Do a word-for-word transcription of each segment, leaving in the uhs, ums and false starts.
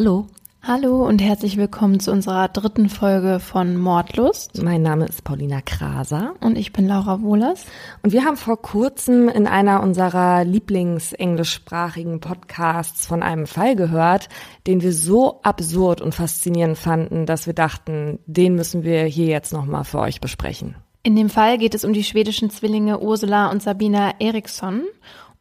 Hallo. Hallo und herzlich willkommen zu unserer dritten Folge von Mordlust. Mein Name ist Paulina Kraser. Und ich bin Laura Wohlers. Und wir haben vor kurzem in einer unserer Lieblings-englischsprachigen Podcasts von einem Fall gehört, den wir so absurd und faszinierend fanden, dass wir dachten, den müssen wir hier jetzt nochmal für euch besprechen. In dem Fall geht es um die schwedischen Zwillinge Ursula und Sabina Eriksson.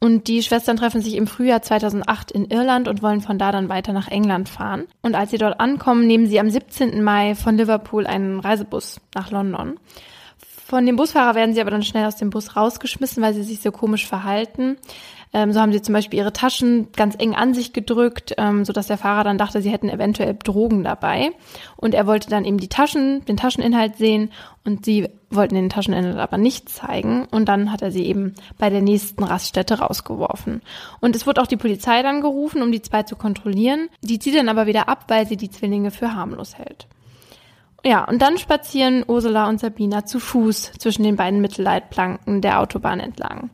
Und die Schwestern treffen sich im Frühjahr zweitausendacht in Irland und wollen von da dann weiter nach England fahren. Und als sie dort ankommen, nehmen sie am siebzehnten Mai von Liverpool einen Reisebus nach London. Von dem Busfahrer werden sie aber dann schnell aus dem Bus rausgeschmissen, weil sie sich so komisch verhalten. Ähm, so haben sie zum Beispiel ihre Taschen ganz eng an sich gedrückt, ähm, sodass der Fahrer dann dachte, sie hätten eventuell Drogen dabei. Und er wollte dann eben die Taschen, den Tascheninhalt sehen und sie wollten den Tascheninhalt aber nicht zeigen. Und dann hat er sie eben bei der nächsten Raststätte rausgeworfen. Und es wurde auch die Polizei dann gerufen, um die zwei zu kontrollieren. Die zieht dann aber wieder ab, weil sie die Zwillinge für harmlos hält. Ja, und dann spazieren Ursula und Sabina zu Fuß zwischen den beiden Mittelleitplanken der Autobahn entlang.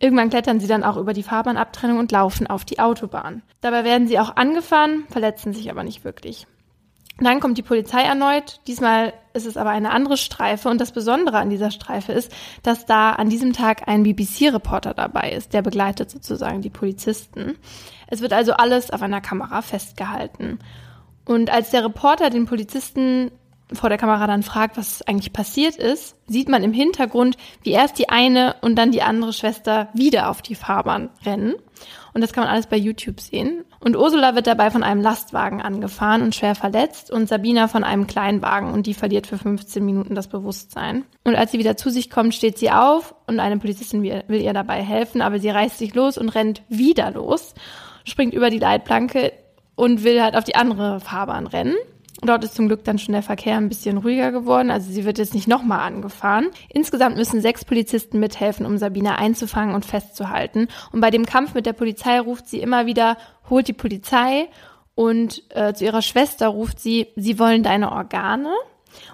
Irgendwann klettern sie dann auch über die Fahrbahnabtrennung und laufen auf die Autobahn. Dabei werden sie auch angefahren, verletzen sich aber nicht wirklich. Dann kommt die Polizei erneut, diesmal ist es aber eine andere Streife und das Besondere an dieser Streife ist, dass da an diesem Tag ein B B C-Reporter dabei ist, der begleitet sozusagen die Polizisten. Es wird also alles auf einer Kamera festgehalten. Und als der Reporter den Polizisten vor der Kamera dann fragt, was eigentlich passiert ist, sieht man im Hintergrund, wie erst die eine und dann die andere Schwester wieder auf die Fahrbahn rennen. Und das kann man alles bei YouTube sehen. Und Ursula wird dabei von einem Lastwagen angefahren und schwer verletzt und Sabina von einem Kleinwagen und die verliert für fünfzehn Minuten das Bewusstsein. Und als sie wieder zu sich kommt, steht sie auf und eine Polizistin will ihr dabei helfen, aber sie reißt sich los und rennt wieder los, springt über die Leitplanke und will halt auf die andere Fahrbahn rennen. Dort ist zum Glück dann schon der Verkehr ein bisschen ruhiger geworden, also sie wird jetzt nicht nochmal angefahren. Insgesamt müssen sechs Polizisten mithelfen, um Sabina einzufangen und festzuhalten. Und bei dem Kampf mit der Polizei ruft sie immer wieder, holt die Polizei. Und äh, zu ihrer Schwester ruft sie, sie wollen deine Organe.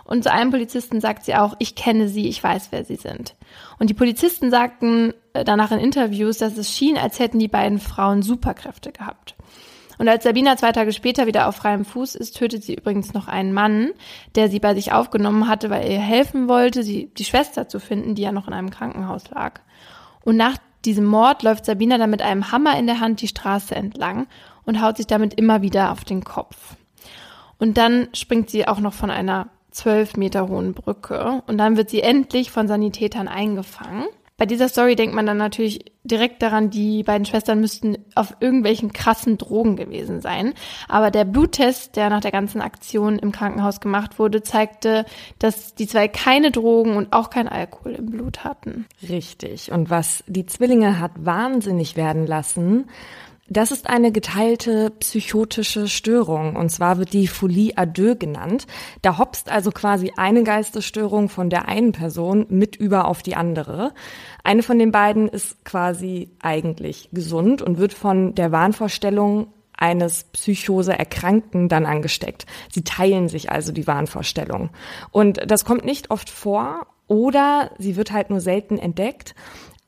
Und zu einem Polizisten sagt sie auch, ich kenne sie, ich weiß, wer sie sind. Und die Polizisten sagten danach in Interviews, dass es schien, als hätten die beiden Frauen Superkräfte gehabt. Und als Sabina zwei Tage später wieder auf freiem Fuß ist, tötet sie übrigens noch einen Mann, der sie bei sich aufgenommen hatte, weil er ihr helfen wollte, sie, die Schwester zu finden, die ja noch in einem Krankenhaus lag. Und nach diesem Mord läuft Sabina dann mit einem Hammer in der Hand die Straße entlang und haut sich damit immer wieder auf den Kopf. Und dann springt sie auch noch von einer zwölf Meter hohen Brücke und dann wird sie endlich von Sanitätern eingefangen. Bei dieser Story denkt man dann natürlich direkt daran, die beiden Schwestern müssten auf irgendwelchen krassen Drogen gewesen sein. Aber der Bluttest, der nach der ganzen Aktion im Krankenhaus gemacht wurde, zeigte, dass die zwei keine Drogen und auch kein Alkohol im Blut hatten. Richtig. Und was die Zwillinge hat wahnsinnig werden lassen, das ist eine geteilte psychotische Störung und zwar wird die Folie à deux genannt. Da hopst also quasi eine Geistesstörung von der einen Person mit über auf die andere. Eine von den beiden ist quasi eigentlich gesund und wird von der Wahnvorstellung eines Psychose-Erkrankten dann angesteckt. Sie teilen sich also die Wahnvorstellung und das kommt nicht oft vor oder sie wird halt nur selten entdeckt.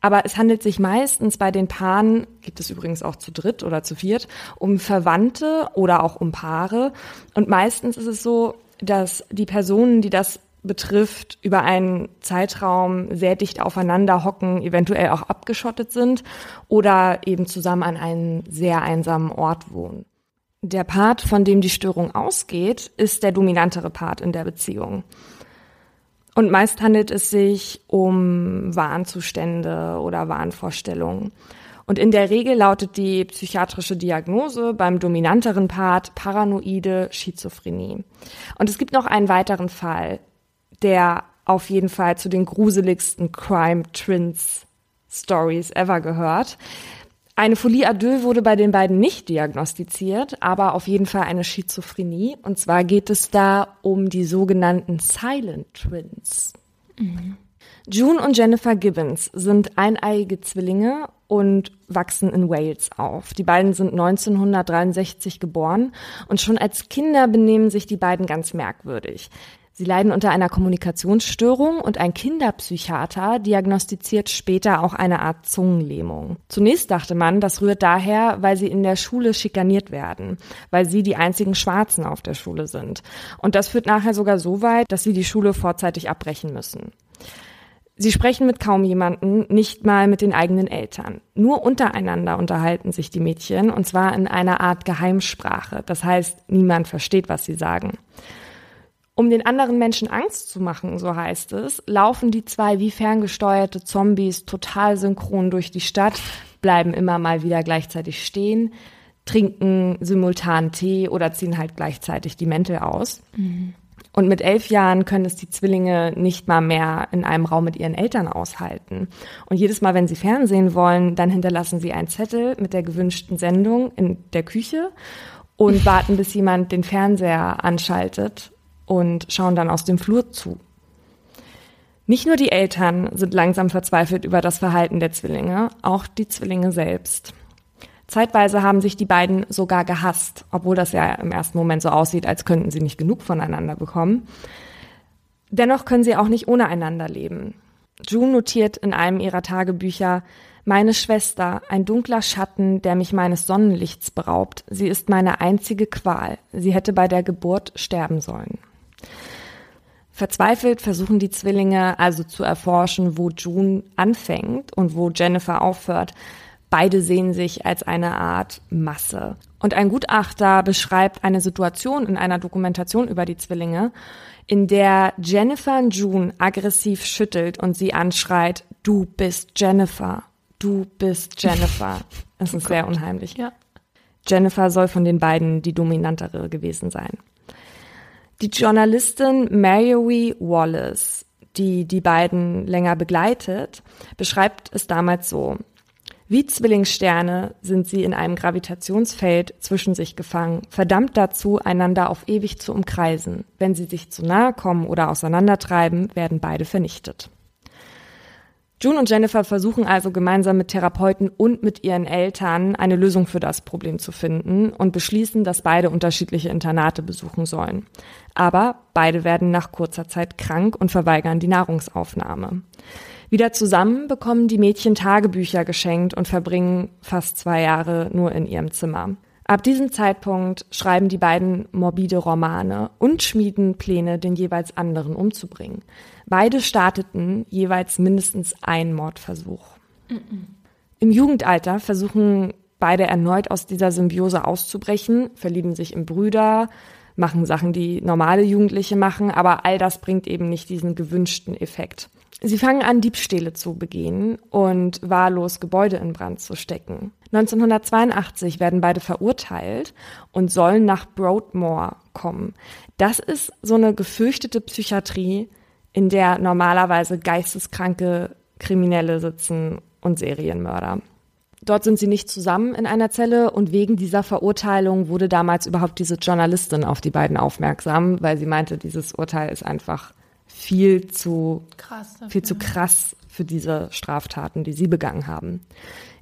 Aber es handelt sich meistens bei den Paaren, gibt es übrigens auch zu dritt oder zu viert, um Verwandte oder auch um Paare. Und meistens ist es so, dass die Personen, die das betrifft, über einen Zeitraum sehr dicht aufeinander hocken, eventuell auch abgeschottet sind oder eben zusammen an einem sehr einsamen Ort wohnen. Der Part, von dem die Störung ausgeht, ist der dominantere Part in der Beziehung. Und meist handelt es sich um Wahnzustände oder Wahnvorstellungen. Und in der Regel lautet die psychiatrische Diagnose beim dominanteren Part paranoide Schizophrenie. Und es gibt noch einen weiteren Fall, der auf jeden Fall zu den gruseligsten Crime-Twins-Stories ever gehört. Eine Folie à deux wurde bei den beiden nicht diagnostiziert, aber auf jeden Fall eine Schizophrenie. Und zwar geht es da um die sogenannten Silent Twins. Mhm. June und Jennifer Gibbons sind eineiige Zwillinge und wachsen in Wales auf. Die beiden sind neunzehnhundertdreiundsechzig geboren und schon als Kinder benehmen sich die beiden ganz merkwürdig. Sie leiden unter einer Kommunikationsstörung und ein Kinderpsychiater diagnostiziert später auch eine Art Zungenlähmung. Zunächst dachte man, das rührt daher, weil sie in der Schule schikaniert werden, weil sie die einzigen Schwarzen auf der Schule sind. Und das führt nachher sogar so weit, dass sie die Schule vorzeitig abbrechen müssen. Sie sprechen mit kaum jemanden, nicht mal mit den eigenen Eltern. Nur untereinander unterhalten sich die Mädchen, und zwar in einer Art Geheimsprache. Das heißt, niemand versteht, was sie sagen. Um den anderen Menschen Angst zu machen, so heißt es, laufen die zwei wie ferngesteuerte Zombies total synchron durch die Stadt, bleiben immer mal wieder gleichzeitig stehen, trinken simultan Tee oder ziehen halt gleichzeitig die Mäntel aus. Mhm. Und mit elf Jahren können es die Zwillinge nicht mal mehr in einem Raum mit ihren Eltern aushalten. Und jedes Mal, wenn sie Fernsehen wollen, dann hinterlassen sie einen Zettel mit der gewünschten Sendung in der Küche und warten, bis jemand den Fernseher anschaltet und schauen dann aus dem Flur zu. Nicht nur die Eltern sind langsam verzweifelt über das Verhalten der Zwillinge, auch die Zwillinge selbst. Zeitweise haben sich die beiden sogar gehasst, obwohl das ja im ersten Moment so aussieht, als könnten sie nicht genug voneinander bekommen. Dennoch können sie auch nicht ohne einander leben. June notiert in einem ihrer Tagebücher: Meine Schwester, ein dunkler Schatten, der mich meines Sonnenlichts beraubt. Sie ist meine einzige Qual. Sie hätte bei der Geburt sterben sollen. Verzweifelt versuchen die Zwillinge also zu erforschen, wo June anfängt und wo Jennifer aufhört. Beide sehen sich als eine Art Masse. Und ein Gutachter beschreibt eine Situation in einer Dokumentation über die Zwillinge, in der Jennifer June aggressiv schüttelt und sie anschreit: Du bist Jennifer, du bist Jennifer. Das ist sehr unheimlich. Ja. Jennifer soll von den beiden die dominantere gewesen sein. Die Journalistin Mary Wallace, die die beiden länger begleitet, beschreibt es damals so: Wie Zwillingssterne sind sie in einem Gravitationsfeld zwischen sich gefangen, verdammt dazu, einander auf ewig zu umkreisen. Wenn sie sich zu nahe kommen oder auseinandertreiben, werden beide vernichtet. June und Jennifer versuchen also gemeinsam mit Therapeuten und mit ihren Eltern eine Lösung für das Problem zu finden und beschließen, dass beide unterschiedliche Internate besuchen sollen. Aber beide werden nach kurzer Zeit krank und verweigern die Nahrungsaufnahme. Wieder zusammen bekommen die Mädchen Tagebücher geschenkt und verbringen fast zwei Jahre nur in ihrem Zimmer. Ab diesem Zeitpunkt schreiben die beiden morbide Romane und schmieden Pläne, den jeweils anderen umzubringen. Beide starteten jeweils mindestens einen Mordversuch. Mhm. Im Jugendalter versuchen beide erneut aus dieser Symbiose auszubrechen, verlieben sich in Brüder, machen Sachen, die normale Jugendliche machen, aber all das bringt eben nicht diesen gewünschten Effekt. Sie fangen an, Diebstähle zu begehen und wahllos Gebäude in Brand zu stecken. neunzehnhundertzweiundachtzig werden beide verurteilt und sollen nach Broadmoor kommen. Das ist so eine gefürchtete Psychiatrie, in der normalerweise geisteskranke Kriminelle sitzen und Serienmörder. Dort sind sie nicht zusammen in einer Zelle, und wegen dieser Verurteilung wurde damals überhaupt diese Journalistin auf die beiden aufmerksam, weil sie meinte, dieses Urteil ist einfach viel zu krass, viel zu krass für diese Straftaten, die sie begangen haben.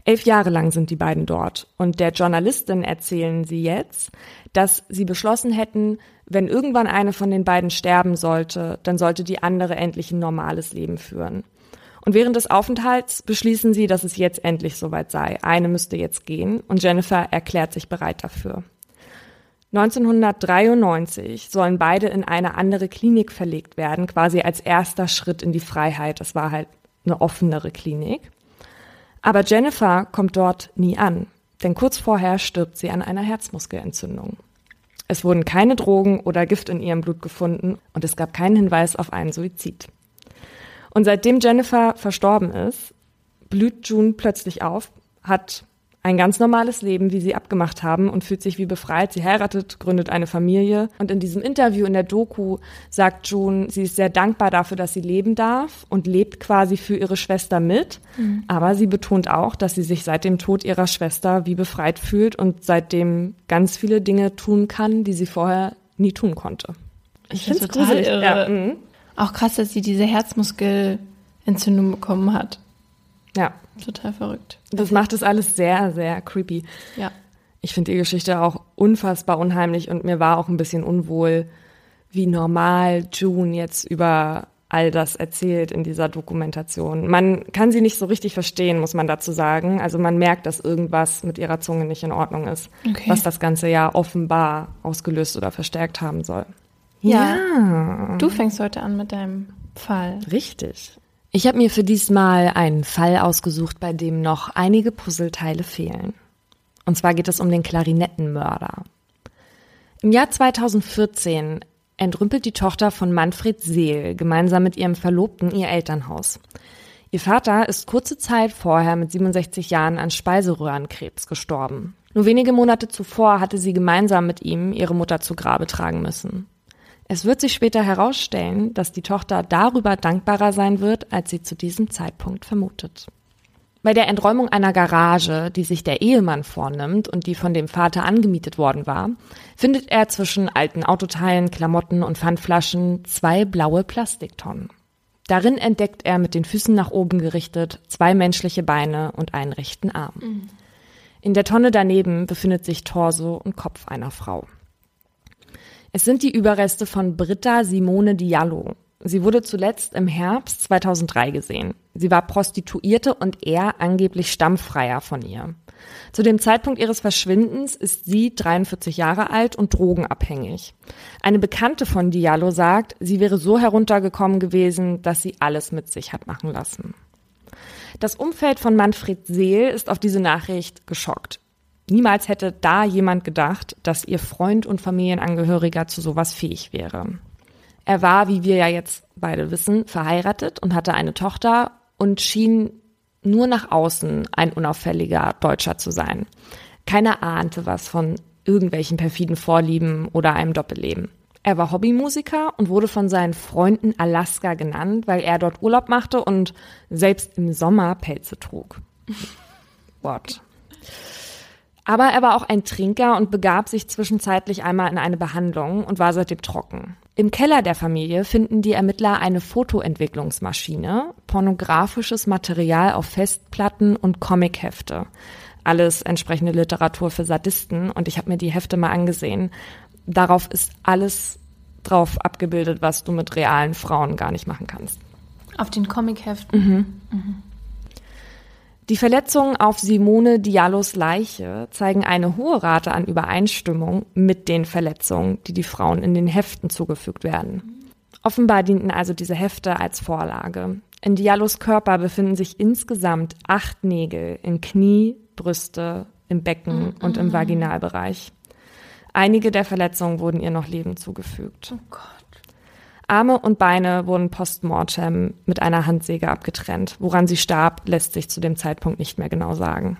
Elf Jahre lang sind die beiden dort, und der Journalistin erzählen sie jetzt, dass sie beschlossen hätten, wenn irgendwann eine von den beiden sterben sollte, dann sollte die andere endlich ein normales Leben führen. Und während des Aufenthalts beschließen sie, dass es jetzt endlich soweit sei. Eine müsste jetzt gehen, und Jennifer erklärt sich bereit dafür. neunzehnhundertdreiundneunzig sollen beide in eine andere Klinik verlegt werden, quasi als erster Schritt in die Freiheit. Das war halt eine offenere Klinik. Aber Jennifer kommt dort nie an, denn kurz vorher stirbt sie an einer Herzmuskelentzündung. Es wurden keine Drogen oder Gift in ihrem Blut gefunden, und es gab keinen Hinweis auf einen Suizid. Und seitdem Jennifer verstorben ist, blüht June plötzlich auf, hat ein ganz normales Leben, wie sie abgemacht haben, und fühlt sich wie befreit. Sie heiratet, gründet eine Familie. Und in diesem Interview in der Doku sagt June, sie ist sehr dankbar dafür, dass sie leben darf, und lebt quasi für ihre Schwester mit. Mhm. Aber sie betont auch, dass sie sich seit dem Tod ihrer Schwester wie befreit fühlt und seitdem ganz viele Dinge tun kann, die sie vorher nie tun konnte. Ich, ich finde es total irre. Ja, mm. Auch krass, dass sie diese Herzmuskelentzündung bekommen hat. Ja. Total verrückt. Das macht das alles sehr, sehr creepy. Ja. Ich finde die Geschichte auch unfassbar unheimlich, und mir war auch ein bisschen unwohl, wie normal June jetzt über all das erzählt in dieser Dokumentation. Man kann sie nicht so richtig verstehen, muss man dazu sagen. Also man merkt, dass irgendwas mit ihrer Zunge nicht in Ordnung ist, okay. was das ganze Jahr offenbar ausgelöst oder verstärkt haben soll. Ja. ja. Du fängst heute an mit deinem Fall. Richtig. Ich habe mir für diesmal einen Fall ausgesucht, bei dem noch einige Puzzleteile fehlen. Und zwar geht es um den Klarinettenmörder. Im Jahr zweitausendvierzehn entrümpelt die Tochter von Manfred Seel gemeinsam mit ihrem Verlobten ihr Elternhaus. Ihr Vater ist kurze Zeit vorher mit siebenundsechzig Jahren an Speiseröhrenkrebs gestorben. Nur wenige Monate zuvor hatte sie gemeinsam mit ihm ihre Mutter zu Grabe tragen müssen. Es wird sich später herausstellen, dass die Tochter darüber dankbarer sein wird, als sie zu diesem Zeitpunkt vermutet. Bei der Enträumung einer Garage, die sich der Ehemann vornimmt und die von dem Vater angemietet worden war, findet er zwischen alten Autoteilen, Klamotten und Pfandflaschen zwei blaue Plastiktonnen. Darin entdeckt er mit den Füßen nach oben gerichtet zwei menschliche Beine und einen rechten Arm. Mhm. In der Tonne daneben befindet sich Torso und Kopf einer Frau. Es sind die Überreste von Britta Simone Diallo. Sie wurde zuletzt im Herbst zweitausenddrei gesehen. Sie war Prostituierte und er angeblich Stammfreier von ihr. Zu dem Zeitpunkt ihres Verschwindens ist sie dreiundvierzig Jahre alt und drogenabhängig. Eine Bekannte von Diallo sagt, sie wäre so heruntergekommen gewesen, dass sie alles mit sich hat machen lassen. Das Umfeld von Manfred Seel ist auf diese Nachricht geschockt. Niemals hätte da jemand gedacht, dass ihr Freund und Familienangehöriger zu sowas fähig wäre. Er war, wie wir ja jetzt beide wissen, verheiratet und hatte eine Tochter und schien nur nach außen ein unauffälliger Deutscher zu sein. Keiner ahnte was von irgendwelchen perfiden Vorlieben oder einem Doppelleben. Er war Hobbymusiker und wurde von seinen Freunden Alaska genannt, weil er dort Urlaub machte und selbst im Sommer Pelze trug. What? Aber er war auch ein Trinker und begab sich zwischenzeitlich einmal in eine Behandlung und war seitdem trocken. Im Keller der Familie finden die Ermittler eine Fotoentwicklungsmaschine, pornografisches Material auf Festplatten und Comichefte. Alles entsprechende Literatur für Sadisten und ich habe mir die Hefte mal angesehen. Darauf ist alles drauf abgebildet, was du mit realen Frauen gar nicht machen kannst. Auf den Comicheften? Mhm. mhm. Die Verletzungen auf Simone Diallos Leiche zeigen eine hohe Rate an Übereinstimmung mit den Verletzungen, die die Frauen in den Heften zugefügt werden. Offenbar dienten also diese Hefte als Vorlage. In Diallos Körper befinden sich insgesamt acht Nägel in Knie, Brüste, im Becken und im Vaginalbereich. Einige der Verletzungen wurden ihr noch lebend zugefügt. Oh Gott. Arme und Beine wurden postmortem mit einer Handsäge abgetrennt. Woran sie starb, lässt sich zu dem Zeitpunkt nicht mehr genau sagen.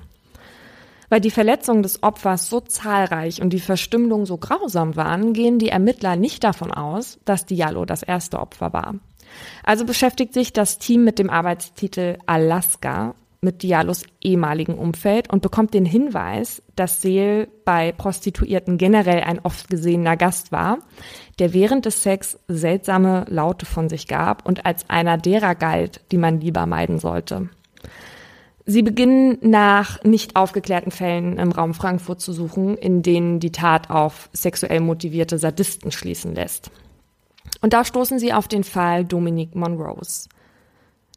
Weil die Verletzungen des Opfers so zahlreich und die Verstümmelung so grausam waren, gehen die Ermittler nicht davon aus, dass Diallo das erste Opfer war. Also beschäftigt sich das Team mit dem Arbeitstitel Alaska mit Diallos ehemaligem Umfeld und bekommt den Hinweis, dass Seel bei Prostituierten generell ein oft gesehener Gast war, der während des Sex seltsame Laute von sich gab und als einer derer galt, die man lieber meiden sollte. Sie beginnen nach nicht aufgeklärten Fällen im Raum Frankfurt zu suchen, in denen die Tat auf sexuell motivierte Sadisten schließen lässt. Und da stoßen sie auf den Fall Dominique Monrose.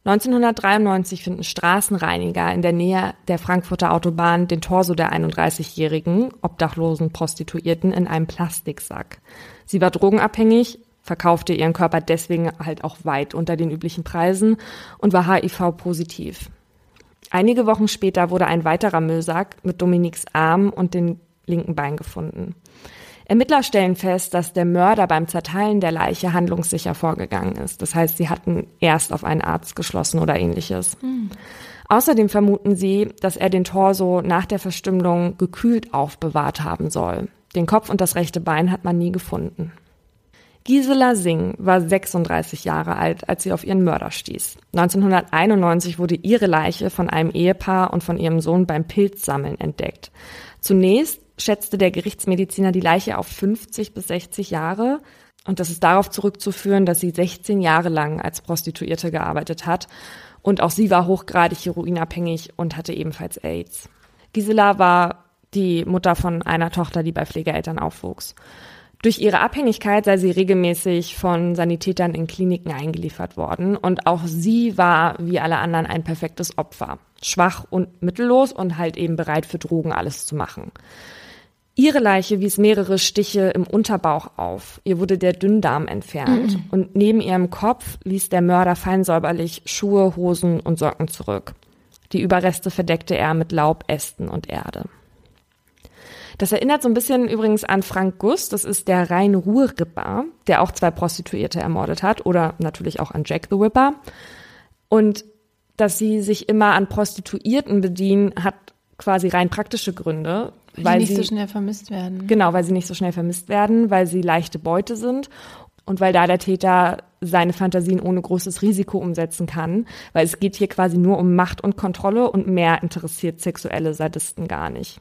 neunzehnhundertdreiundneunzig finden Straßenreiniger in der Nähe der Frankfurter Autobahn den Torso der einunddreißigjährigen, obdachlosen Prostituierten in einem Plastiksack. Sie war drogenabhängig, verkaufte ihren Körper deswegen halt auch weit unter den üblichen Preisen und war H I V-positiv. Einige Wochen später wurde ein weiterer Müllsack mit Dominiques Arm und dem linken Bein gefunden. Ermittler stellen fest, dass der Mörder beim Zerteilen der Leiche handlungssicher vorgegangen ist. Das heißt, sie hatten erst auf einen Arzt geschlossen oder ähnliches. Mhm. Außerdem vermuten sie, dass er den Torso nach der Verstümmelung gekühlt aufbewahrt haben soll. Den Kopf und das rechte Bein hat man nie gefunden. Gisela Singh war sechsunddreißig Jahre alt, als sie auf ihren Mörder stieß. neunzehnhunderteinundneunzig wurde ihre Leiche von einem Ehepaar und von ihrem Sohn beim Pilzsammeln entdeckt. Zunächst schätzte der Gerichtsmediziner die Leiche auf fünfzig bis sechzig Jahre und das ist darauf zurückzuführen, dass sie sechzehn Jahre lang als Prostituierte gearbeitet hat und auch sie war hochgradig heroinabhängig und hatte ebenfalls AIDS. Gisela war die Mutter von einer Tochter, die bei Pflegeeltern aufwuchs. Durch ihre Abhängigkeit sei sie regelmäßig von Sanitätern in Kliniken eingeliefert worden und auch sie war wie alle anderen ein perfektes Opfer, schwach und mittellos und halt eben bereit für Drogen alles zu machen. Ihre Leiche wies mehrere Stiche im Unterbauch auf. Ihr wurde der Dünndarm entfernt. Mhm. Und neben ihrem Kopf ließ der Mörder feinsäuberlich Schuhe, Hosen und Socken zurück. Die Überreste verdeckte er mit Laub, Ästen und Erde. Das erinnert so ein bisschen übrigens an Frank Guss. Das ist der Rhein-Ruhr-Ripper, der auch zwei Prostituierte ermordet hat. Oder natürlich auch an Jack the Ripper. Und dass sie sich immer an Prostituierten bedienen, hat quasi rein praktische Gründe. Weil, weil die nicht sie, so schnell vermisst werden. Genau, weil sie nicht so schnell vermisst werden, weil sie leichte Beute sind und weil da der Täter seine Fantasien ohne großes Risiko umsetzen kann, weil es geht hier quasi nur um Macht und Kontrolle und mehr interessiert sexuelle Sadisten gar nicht.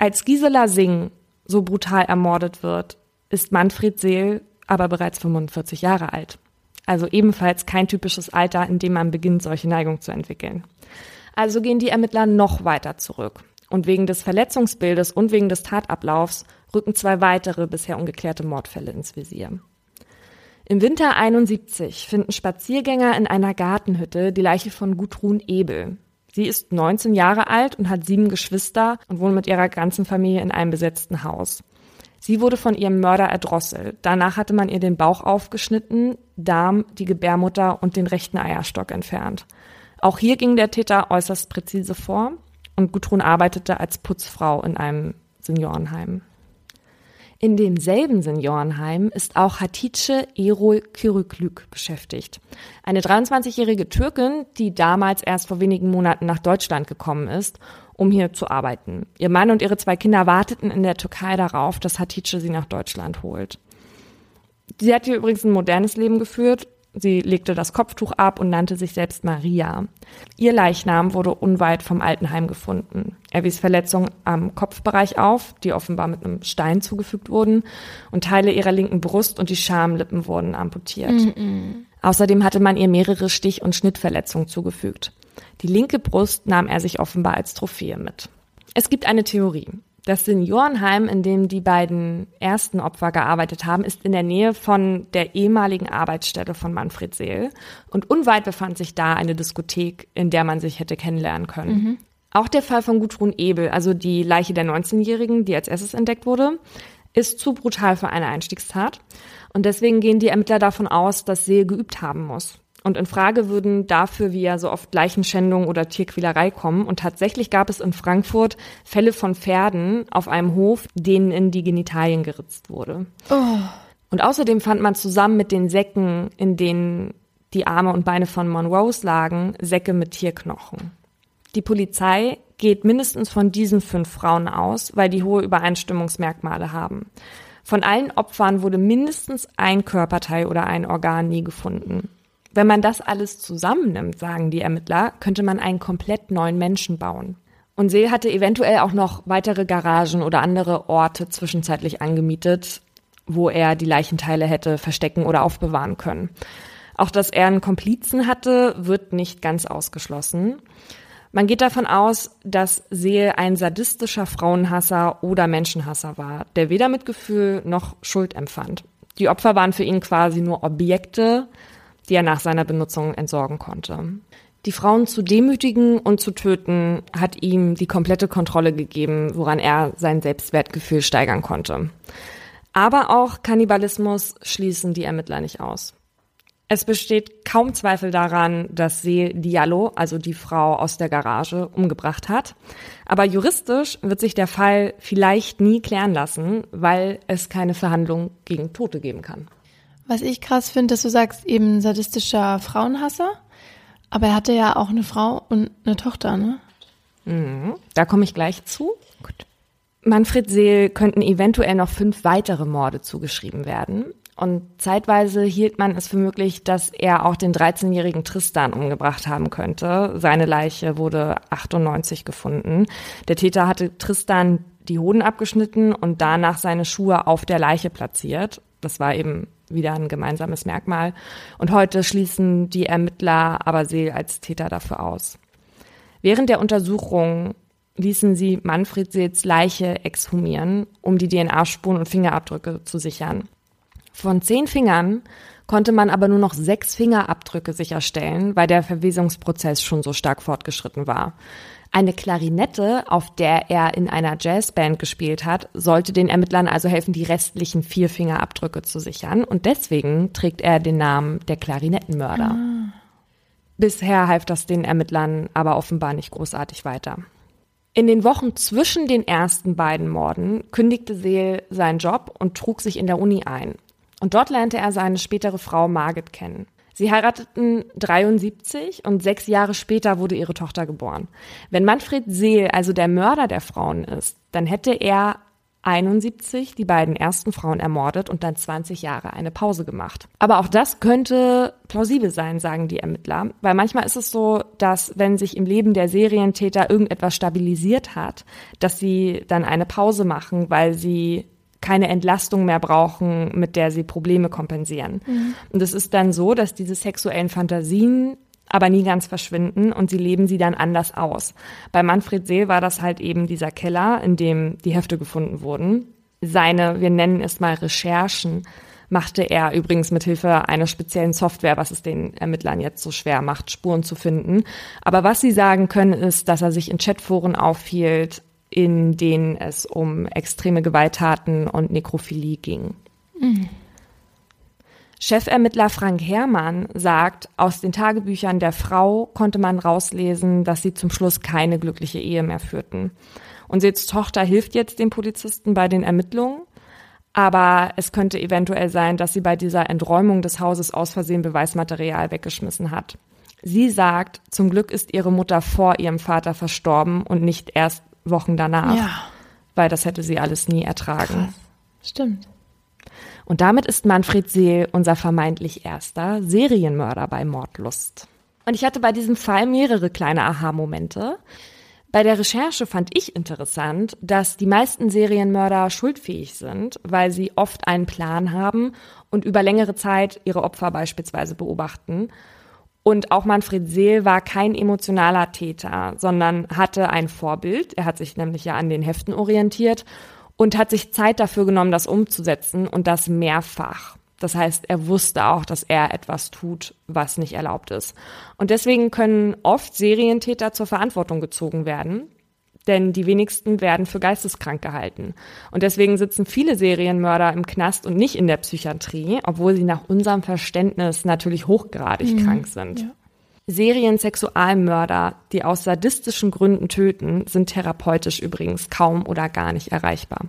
Als Gisela Singh so brutal ermordet wird, ist Manfred Seel aber bereits fünfundvierzig Jahre alt. Also ebenfalls kein typisches Alter, in dem man beginnt, solche Neigungen zu entwickeln. Also gehen die Ermittler noch weiter zurück. Und wegen des Verletzungsbildes und wegen des Tatablaufs rücken zwei weitere bisher ungeklärte Mordfälle ins Visier. Im Winter einundsiebzig finden Spaziergänger in einer Gartenhütte die Leiche von Gudrun Ebel. Sie ist neunzehn Jahre alt und hat sieben Geschwister und wohnt mit ihrer ganzen Familie in einem besetzten Haus. Sie wurde von ihrem Mörder erdrosselt. Danach hatte man ihr den Bauch aufgeschnitten, Darm, die Gebärmutter und den rechten Eierstock entfernt. Auch hier ging der Täter äußerst präzise vor. Und Gudrun arbeitete als Putzfrau in einem Seniorenheim. In demselben Seniorenheim ist auch Hatice Erol Kirüklük beschäftigt. Eine dreiundzwanzigjährige Türkin, die damals erst vor wenigen Monaten nach Deutschland gekommen ist, um hier zu arbeiten. Ihr Mann und ihre zwei Kinder warteten in der Türkei darauf, dass Hatice sie nach Deutschland holt. Sie hat hier übrigens ein modernes Leben geführt. Sie legte das Kopftuch ab und nannte sich selbst Maria. Ihr Leichnam wurde unweit vom Altenheim gefunden. Er wies Verletzungen am Kopfbereich auf, die offenbar mit einem Stein zugefügt wurden, und Teile ihrer linken Brust und die Schamlippen wurden amputiert. Mm-mm. Außerdem hatte man ihr mehrere Stich- und Schnittverletzungen zugefügt. Die linke Brust nahm er sich offenbar als Trophäe mit. Es gibt eine Theorie. Das Seniorenheim, in dem die beiden ersten Opfer gearbeitet haben, ist in der Nähe von der ehemaligen Arbeitsstelle von Manfred Seel. Und unweit befand sich da eine Diskothek, in der man sich hätte kennenlernen können. Mhm. Auch der Fall von Gudrun Ebel, also die Leiche der neunzehnjährigen, die als erstes entdeckt wurde, ist zu brutal für eine Einstiegstat. Und deswegen gehen die Ermittler davon aus, dass Seel geübt haben muss. Und in Frage würden dafür, wie ja so oft, Leichenschändung oder Tierquälerei kommen. Und tatsächlich gab es in Frankfurt Fälle von Pferden auf einem Hof, denen in die Genitalien geritzt wurde. Oh. Und außerdem fand man zusammen mit den Säcken, in denen die Arme und Beine von Monrose lagen, Säcke mit Tierknochen. Die Polizei geht mindestens von diesen fünf Frauen aus, weil die hohe Übereinstimmungsmerkmale haben. Von allen Opfern wurde mindestens ein Körperteil oder ein Organ nie gefunden. Wenn man das alles zusammennimmt, sagen die Ermittler, könnte man einen komplett neuen Menschen bauen. Und Seel hatte eventuell auch noch weitere Garagen oder andere Orte zwischenzeitlich angemietet, wo er die Leichenteile hätte verstecken oder aufbewahren können. Auch dass er einen Komplizen hatte, wird nicht ganz ausgeschlossen. Man geht davon aus, dass Seel ein sadistischer Frauenhasser oder Menschenhasser war, der weder Mitgefühl noch Schuld empfand. Die Opfer waren für ihn quasi nur Objekte, die er nach seiner Benutzung entsorgen konnte. Die Frauen zu demütigen und zu töten hat ihm die komplette Kontrolle gegeben, woran er sein Selbstwertgefühl steigern konnte. Aber auch Kannibalismus schließen die Ermittler nicht aus. Es besteht kaum Zweifel daran, dass Seel Diallo, also die Frau aus der Garage, umgebracht hat. Aber juristisch wird sich der Fall vielleicht nie klären lassen, weil es keine Verhandlung gegen Tote geben kann. Was ich krass finde, dass du sagst, eben sadistischer Frauenhasser, aber er hatte ja auch eine Frau und eine Tochter, ne? Mhm. Da komme ich gleich zu. Gut. Manfred Seel könnten eventuell noch fünf weitere Morde zugeschrieben werden. Und zeitweise hielt man es für möglich, dass er auch den dreizehnjährigen Tristan umgebracht haben könnte. Seine Leiche wurde achtundneunzig gefunden. Der Täter hatte Tristan die Hoden abgeschnitten und danach seine Schuhe auf der Leiche platziert. Das war eben wieder ein gemeinsames Merkmal. Und heute schließen die Ermittler aber Seel als Täter dafür aus. Während der Untersuchung ließen sie Manfred Seels Leiche exhumieren, um die D N A-Spuren und Fingerabdrücke zu sichern. Von zehn Fingern konnte man aber nur noch sechs Fingerabdrücke sicherstellen, weil der Verwesungsprozess schon so stark fortgeschritten war. Eine Klarinette, auf der er in einer Jazzband gespielt hat, sollte den Ermittlern also helfen, die restlichen vier Fingerabdrücke zu sichern. Und deswegen trägt er den Namen der Klarinettenmörder. Ah. Bisher half das den Ermittlern aber offenbar nicht großartig weiter. In den Wochen zwischen den ersten beiden Morden kündigte Seel seinen Job und trug sich in der Uni ein. Und dort lernte er seine spätere Frau Margit kennen. Sie heirateten dreiundsiebzig und sechs Jahre später wurde ihre Tochter geboren. Wenn Manfred Seel also der Mörder der Frauen ist, dann hätte er einundsiebzig die beiden ersten Frauen ermordet und dann zwanzig Jahre eine Pause gemacht. Aber auch das könnte plausibel sein, sagen die Ermittler. Weil manchmal ist es so, dass wenn sich im Leben der Serientäter irgendetwas stabilisiert hat, dass sie dann eine Pause machen, weil sie keine Entlastung mehr brauchen, mit der sie Probleme kompensieren. Mhm. Und es ist dann so, dass diese sexuellen Fantasien aber nie ganz verschwinden und sie leben sie dann anders aus. Bei Manfred Seel war das halt eben dieser Keller, in dem die Hefte gefunden wurden. Seine, wir nennen es mal Recherchen, machte er übrigens mit Hilfe einer speziellen Software, was es den Ermittlern jetzt so schwer macht, Spuren zu finden. Aber was sie sagen können, ist, dass er sich in Chatforen aufhielt, in denen es um extreme Gewalttaten und Nekrophilie ging. Mhm. Chefermittler Frank Herrmann sagt, aus den Tagebüchern der Frau konnte man rauslesen, dass sie zum Schluss keine glückliche Ehe mehr führten. Und Seels Tochter hilft jetzt den Polizisten bei den Ermittlungen, aber es könnte eventuell sein, dass sie bei dieser Enträumung des Hauses aus Versehen Beweismaterial weggeschmissen hat. Sie sagt, zum Glück ist ihre Mutter vor ihrem Vater verstorben und nicht erst Wochen danach, ja. Weil das hätte sie alles nie ertragen. Krass. Stimmt. Und damit ist Manfred Seel unser vermeintlich erster Serienmörder bei Mordlust. Und ich hatte bei diesem Fall mehrere kleine Aha-Momente. Bei der Recherche fand ich interessant, dass die meisten Serienmörder schuldfähig sind, weil sie oft einen Plan haben und über längere Zeit ihre Opfer beispielsweise beobachten. Und auch Manfred Seel war kein emotionaler Täter, sondern hatte ein Vorbild. Er hat sich nämlich ja an den Heften orientiert und hat sich Zeit dafür genommen, das umzusetzen und das mehrfach. Das heißt, er wusste auch, dass er etwas tut, was nicht erlaubt ist. Und deswegen können oft Serientäter zur Verantwortung gezogen werden, denn die wenigsten werden für geisteskrank gehalten. Und deswegen sitzen viele Serienmörder im Knast und nicht in der Psychiatrie, obwohl sie nach unserem Verständnis natürlich hochgradig mhm. krank sind. Ja. Seriensexualmörder, die aus sadistischen Gründen töten, sind therapeutisch übrigens kaum oder gar nicht erreichbar.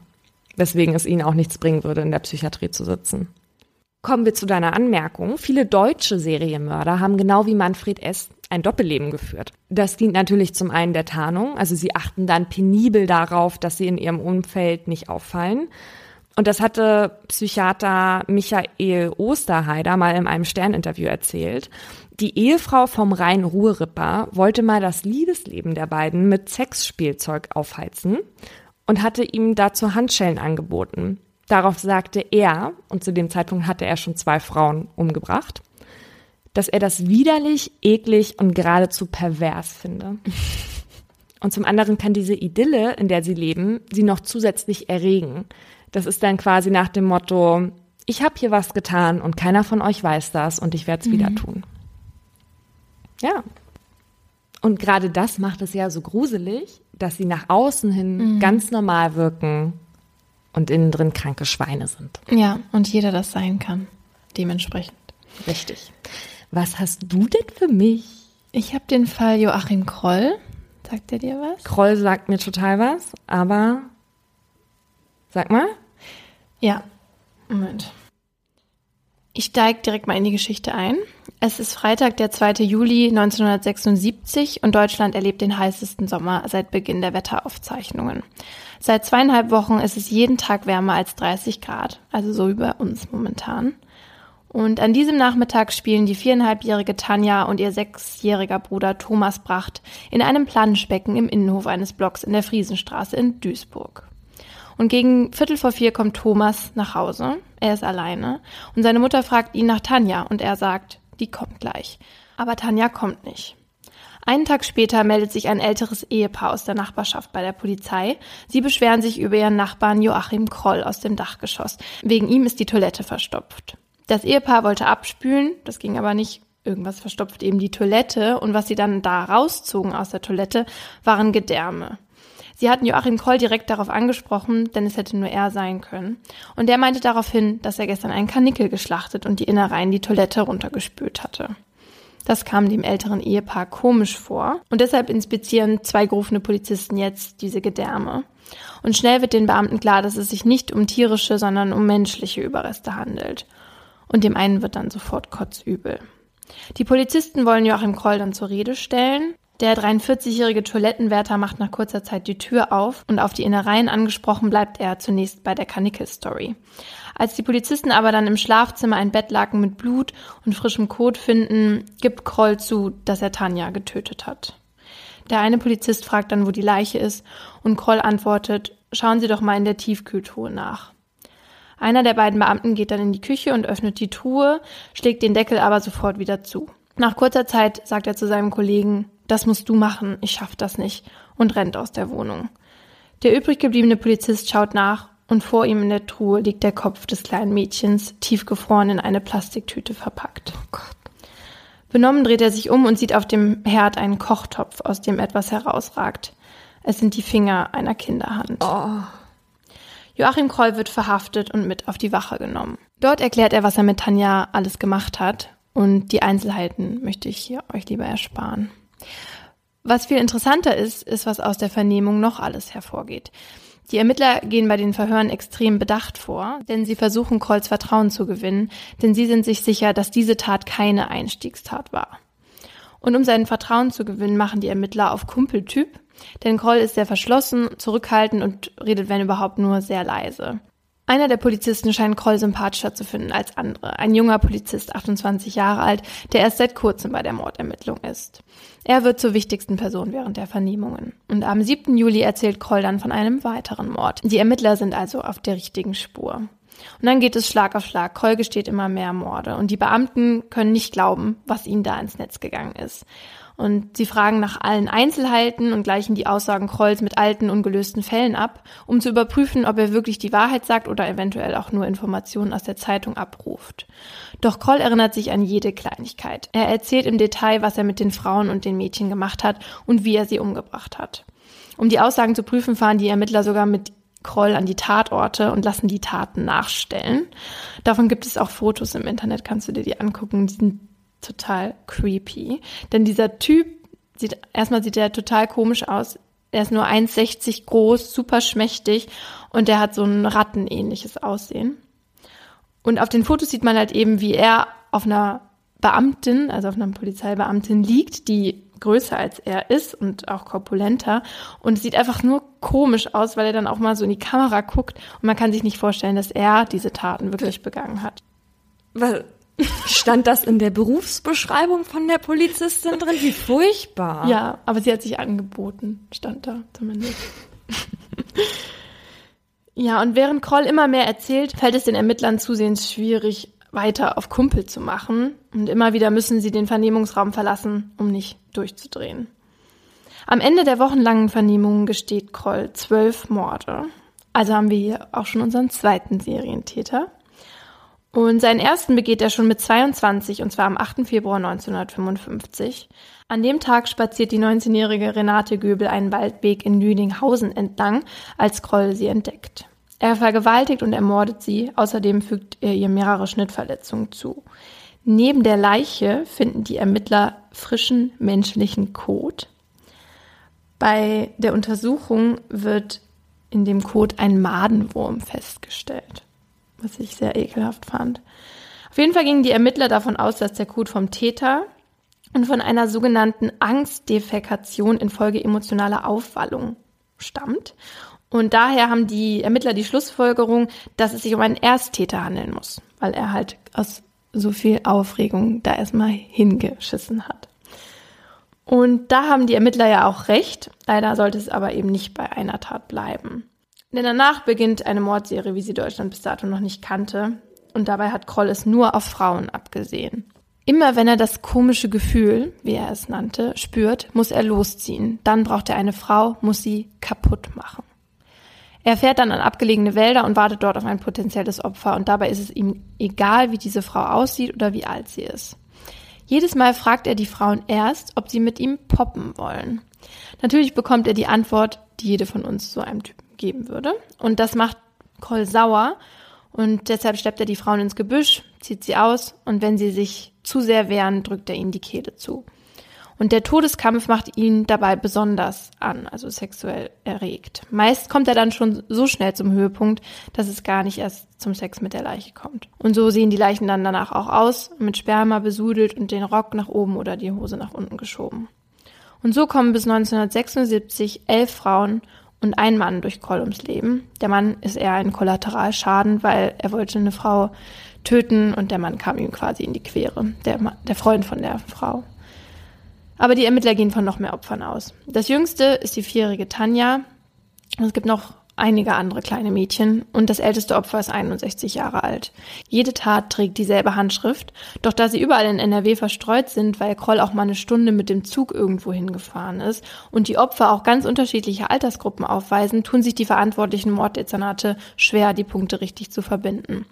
Weswegen es ihnen auch nichts bringen würde, in der Psychiatrie zu sitzen. Kommen wir zu deiner Anmerkung. Viele deutsche Serienmörder haben genau wie Manfred S. ein Doppelleben geführt. Das dient natürlich zum einen der Tarnung, also sie achten dann penibel darauf, dass sie in ihrem Umfeld nicht auffallen. Und das hatte Psychiater Michael Osterheider mal in einem Stern-Interview erzählt. Die Ehefrau vom Rhein-Ruhr-Ripper wollte mal das Liebesleben der beiden mit Sexspielzeug aufheizen und hatte ihm dazu Handschellen angeboten. Darauf sagte er, und zu dem Zeitpunkt hatte er schon zwei Frauen umgebracht, dass er das widerlich, eklig und geradezu pervers finde. Und zum anderen kann diese Idylle, in der sie leben, sie noch zusätzlich erregen. Das ist dann quasi nach dem Motto, ich habe hier was getan und keiner von euch weiß das und ich werde es mhm. wieder tun. Ja. Und gerade das macht es ja so gruselig, dass sie nach außen hin mhm. ganz normal wirken und innen drin kranke Schweine sind. Ja, und jeder das sein kann, dementsprechend. Richtig. Was hast du denn für mich? Ich habe den Fall Joachim Kroll. Sagt er dir was? Kroll sagt mir total was, aber sag mal. Ja, Moment. Ich steige direkt mal in die Geschichte ein. Es ist Freitag, der zweiter Juli neunzehnhundertsechsundsiebzig und Deutschland erlebt den heißesten Sommer seit Beginn der Wetteraufzeichnungen. Seit zweieinhalb Wochen ist es jeden Tag wärmer als dreißig Grad, also so wie bei uns momentan. Und an diesem Nachmittag spielen die viereinhalbjährige Tanja und ihr sechsjähriger Bruder Thomas Bracht in einem Planschbecken im Innenhof eines Blocks in der Friesenstraße in Duisburg. Und gegen Viertel vor vier kommt Thomas nach Hause. Er ist alleine. Und seine Mutter fragt ihn nach Tanja und er sagt, die kommt gleich. Aber Tanja kommt nicht. Einen Tag später meldet sich ein älteres Ehepaar aus der Nachbarschaft bei der Polizei. Sie beschweren sich über ihren Nachbarn Joachim Kroll aus dem Dachgeschoss. Wegen ihm ist die Toilette verstopft. Das Ehepaar wollte abspülen, das ging aber nicht. Irgendwas verstopft eben die Toilette und was sie dann da rauszogen aus der Toilette, waren Gedärme. Sie hatten Joachim Kroll direkt darauf angesprochen, denn es hätte nur er sein können. Und der meinte daraufhin, dass er gestern einen Karnickel geschlachtet und die Innereien die Toilette runtergespült hatte. Das kam dem älteren Ehepaar komisch vor und deshalb inspizieren zwei gerufene Polizisten jetzt diese Gedärme. Und schnell wird den Beamten klar, dass es sich nicht um tierische, sondern um menschliche Überreste handelt. Und dem einen wird dann sofort kotzübel. Die Polizisten wollen Joachim Kroll dann zur Rede stellen. Der dreiundvierzigjährige Toilettenwärter macht nach kurzer Zeit die Tür auf und auf die Innereien angesprochen bleibt er zunächst bei der Karnickel-Story. Als die Polizisten aber dann im Schlafzimmer ein Bettlaken mit Blut und frischem Kot finden, gibt Kroll zu, dass er Tanja getötet hat. Der eine Polizist fragt dann, wo die Leiche ist und Kroll antwortet, schauen Sie doch mal in der Tiefkühltruhe nach. Einer der beiden Beamten geht dann in die Küche und öffnet die Truhe, schlägt den Deckel aber sofort wieder zu. Nach kurzer Zeit sagt er zu seinem Kollegen, das musst du machen, ich schaff das nicht, und rennt aus der Wohnung. Der übrig gebliebene Polizist schaut nach und vor ihm in der Truhe liegt der Kopf des kleinen Mädchens, tiefgefroren in eine Plastiktüte verpackt. Oh Gott. Benommen dreht er sich um und sieht auf dem Herd einen Kochtopf, aus dem etwas herausragt. Es sind die Finger einer Kinderhand. Oh. Joachim Kroll wird verhaftet und mit auf die Wache genommen. Dort erklärt er, was er mit Tanja alles gemacht hat. Und die Einzelheiten möchte ich hier euch lieber ersparen. Was viel interessanter ist, ist, was aus der Vernehmung noch alles hervorgeht. Die Ermittler gehen bei den Verhören extrem bedacht vor, denn sie versuchen, Krolls Vertrauen zu gewinnen, denn sie sind sich sicher, dass diese Tat keine Einstiegstat war. Und um sein Vertrauen zu gewinnen, machen die Ermittler auf Kumpeltyp, denn Kroll ist sehr verschlossen, zurückhaltend und redet, wenn überhaupt, nur sehr leise. Einer der Polizisten scheint Kroll sympathischer zu finden als andere. Ein junger Polizist, achtundzwanzig Jahre alt, der erst seit kurzem bei der Mordermittlung ist. Er wird zur wichtigsten Person während der Vernehmungen. Und am siebten Juli erzählt Kroll dann von einem weiteren Mord. Die Ermittler sind also auf der richtigen Spur. Und dann geht es Schlag auf Schlag. Kroll gesteht immer mehr Morde. Und die Beamten können nicht glauben, was ihnen da ins Netz gegangen ist. Und sie fragen nach allen Einzelheiten und gleichen die Aussagen Krolls mit alten, ungelösten Fällen ab, um zu überprüfen, ob er wirklich die Wahrheit sagt oder eventuell auch nur Informationen aus der Zeitung abruft. Doch Kroll erinnert sich an jede Kleinigkeit. Er erzählt im Detail, was er mit den Frauen und den Mädchen gemacht hat und wie er sie umgebracht hat. Um die Aussagen zu prüfen, fahren die Ermittler sogar mit Kroll an die Tatorte und lassen die Taten nachstellen. Davon gibt es auch Fotos im Internet, kannst du dir die angucken, die sind total creepy, denn dieser Typ, sieht erstmal sieht er total komisch aus, er ist nur eins sechzig groß, super schmächtig und er hat so ein rattenähnliches Aussehen. Und auf den Fotos sieht man halt eben, wie er auf einer Beamtin, also auf einer Polizeibeamtin liegt, die größer als er ist und auch korpulenter und es sieht einfach nur komisch aus, weil er dann auch mal so in die Kamera guckt und man kann sich nicht vorstellen, dass er diese Taten wirklich begangen hat. Weil stand das in der Berufsbeschreibung von der Polizistin drin? Wie furchtbar. Ja, aber sie hat sich angeboten, stand da zumindest. Ja, und während Kroll immer mehr erzählt, fällt es den Ermittlern zusehends schwierig, weiter auf Kumpel zu machen. Und immer wieder müssen sie den Vernehmungsraum verlassen, um nicht durchzudrehen. Am Ende der wochenlangen Vernehmungen gesteht Kroll zwölf Morde. Also haben wir hier auch schon unseren zweiten Serientäter. Und seinen ersten begeht er schon mit zweiundzwanzig, und zwar am achten Februar neunzehnhundertfünfundfünfzig. An dem Tag spaziert die neunzehnjährige Renate Göbel einen Waldweg in Lüdinghausen entlang, als Kroll sie entdeckt. Er vergewaltigt und ermordet sie, außerdem fügt er ihr mehrere Schnittverletzungen zu. Neben der Leiche finden die Ermittler frischen menschlichen Kot. Bei der Untersuchung wird in dem Kot ein Madenwurm festgestellt, was ich sehr ekelhaft fand. Auf jeden Fall gingen die Ermittler davon aus, dass der Kot vom Täter und von einer sogenannten Angstdefekation infolge emotionaler Aufwallung stammt. Und daher haben die Ermittler die Schlussfolgerung, dass es sich um einen Ersttäter handeln muss, weil er halt aus so viel Aufregung da erstmal hingeschissen hat. Und da haben die Ermittler ja auch recht. Leider sollte es aber eben nicht bei einer Tat bleiben. Denn danach beginnt eine Mordserie, wie sie Deutschland bis dato noch nicht kannte. Und dabei hat Kroll es nur auf Frauen abgesehen. Immer wenn er das komische Gefühl, wie er es nannte, spürt, muss er losziehen. Dann braucht er eine Frau, muss sie kaputt machen. Er fährt dann an abgelegene Wälder und wartet dort auf ein potenzielles Opfer. Und dabei ist es ihm egal, wie diese Frau aussieht oder wie alt sie ist. Jedes Mal fragt er die Frauen erst, ob sie mit ihm poppen wollen. Natürlich bekommt er die Antwort, die jede von uns so einem Typen geben würde. Und das macht Kroll sauer. Und deshalb schleppt er die Frauen ins Gebüsch, zieht sie aus. Und wenn sie sich zu sehr wehren, drückt er ihnen die Kehle zu. Und der Todeskampf macht ihn dabei besonders an, also sexuell erregt. Meist kommt er dann schon so schnell zum Höhepunkt, dass es gar nicht erst zum Sex mit der Leiche kommt. Und so sehen die Leichen dann danach auch aus, mit Sperma besudelt und den Rock nach oben oder die Hose nach unten geschoben. Und so kommen bis neunzehnhundertsechsundsiebzig elf Frauen und ein Mann durch Kroll ums Leben. Der Mann ist eher ein Kollateralschaden, weil er wollte eine Frau töten und der Mann kam ihm quasi in die Quere, der, der Freund von der Frau. Aber die Ermittler gehen von noch mehr Opfern aus. Das jüngste ist die vierjährige Tanja. Es gibt noch einige andere kleine Mädchen. Und das älteste Opfer ist einundsechzig Jahre alt. Jede Tat trägt dieselbe Handschrift. Doch da sie überall in N R W verstreut sind, weil Kroll auch mal eine Stunde mit dem Zug irgendwo hingefahren ist und die Opfer auch ganz unterschiedliche Altersgruppen aufweisen, tun sich die verantwortlichen Morddezernate schwer, die Punkte richtig zu verbinden.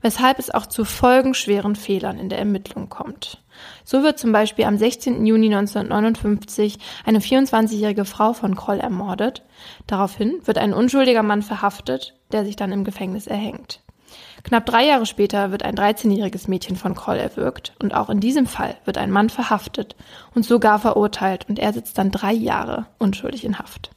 Weshalb es auch zu folgenschweren Fehlern in der Ermittlung kommt. So wird zum Beispiel am sechzehnten Juni neunzehnhundertneunundfünfzig eine vierundzwanzigjährige Frau von Kroll ermordet. Daraufhin wird ein unschuldiger Mann verhaftet, der sich dann im Gefängnis erhängt. Knapp drei Jahre später wird ein dreizehnjähriges Mädchen von Kroll erwürgt und auch in diesem Fall wird ein Mann verhaftet und sogar verurteilt und er sitzt dann drei Jahre unschuldig in Haft.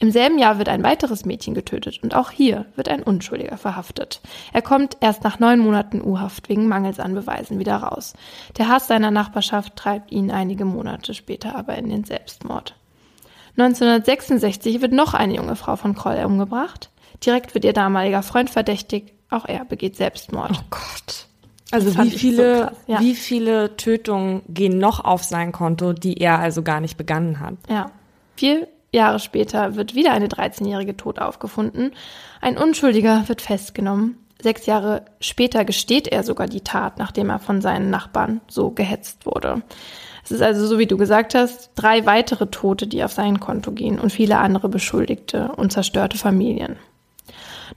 Im selben Jahr wird ein weiteres Mädchen getötet und auch hier wird ein Unschuldiger verhaftet. Er kommt erst nach neun Monaten U-Haft wegen Mangels an Beweisen wieder raus. Der Hass seiner Nachbarschaft treibt ihn einige Monate später aber in den Selbstmord. neunzehnhundertsechsundsechzig wird noch eine junge Frau von Kroll umgebracht. Direkt wird ihr damaliger Freund verdächtigt, auch er begeht Selbstmord. Oh Gott. Also wie viele, so krass, ja. wie viele Tötungen gehen noch auf sein Konto, die er also gar nicht begangen hat? Ja, viel Jahre später wird wieder eine dreizehnjährige tot aufgefunden. Ein Unschuldiger wird festgenommen. Sechs Jahre später gesteht er sogar die Tat, nachdem er von seinen Nachbarn so gehetzt wurde. Es ist also, so wie du gesagt hast, drei weitere Tote, die auf sein Konto gehen und viele andere Beschuldigte und zerstörte Familien.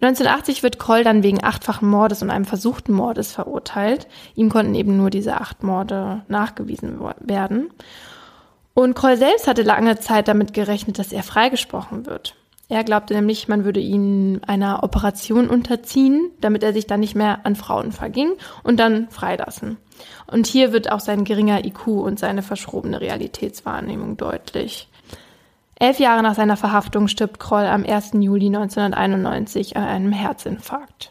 neunzehnhundertachtzig wird Kroll dann wegen achtfachen Mordes und einem versuchten Mordes verurteilt. Ihm konnten eben nur diese acht Morde nachgewiesen werden. Und Kroll selbst hatte lange Zeit damit gerechnet, dass er freigesprochen wird. Er glaubte nämlich, man würde ihn einer Operation unterziehen, damit er sich dann nicht mehr an Frauen verging und dann freilassen. Und hier wird auch sein geringer I Q und seine verschrobene Realitätswahrnehmung deutlich. Elf Jahre nach seiner Verhaftung stirbt Kroll am ersten Juli neunzehnhunderteinundneunzig an einem Herzinfarkt.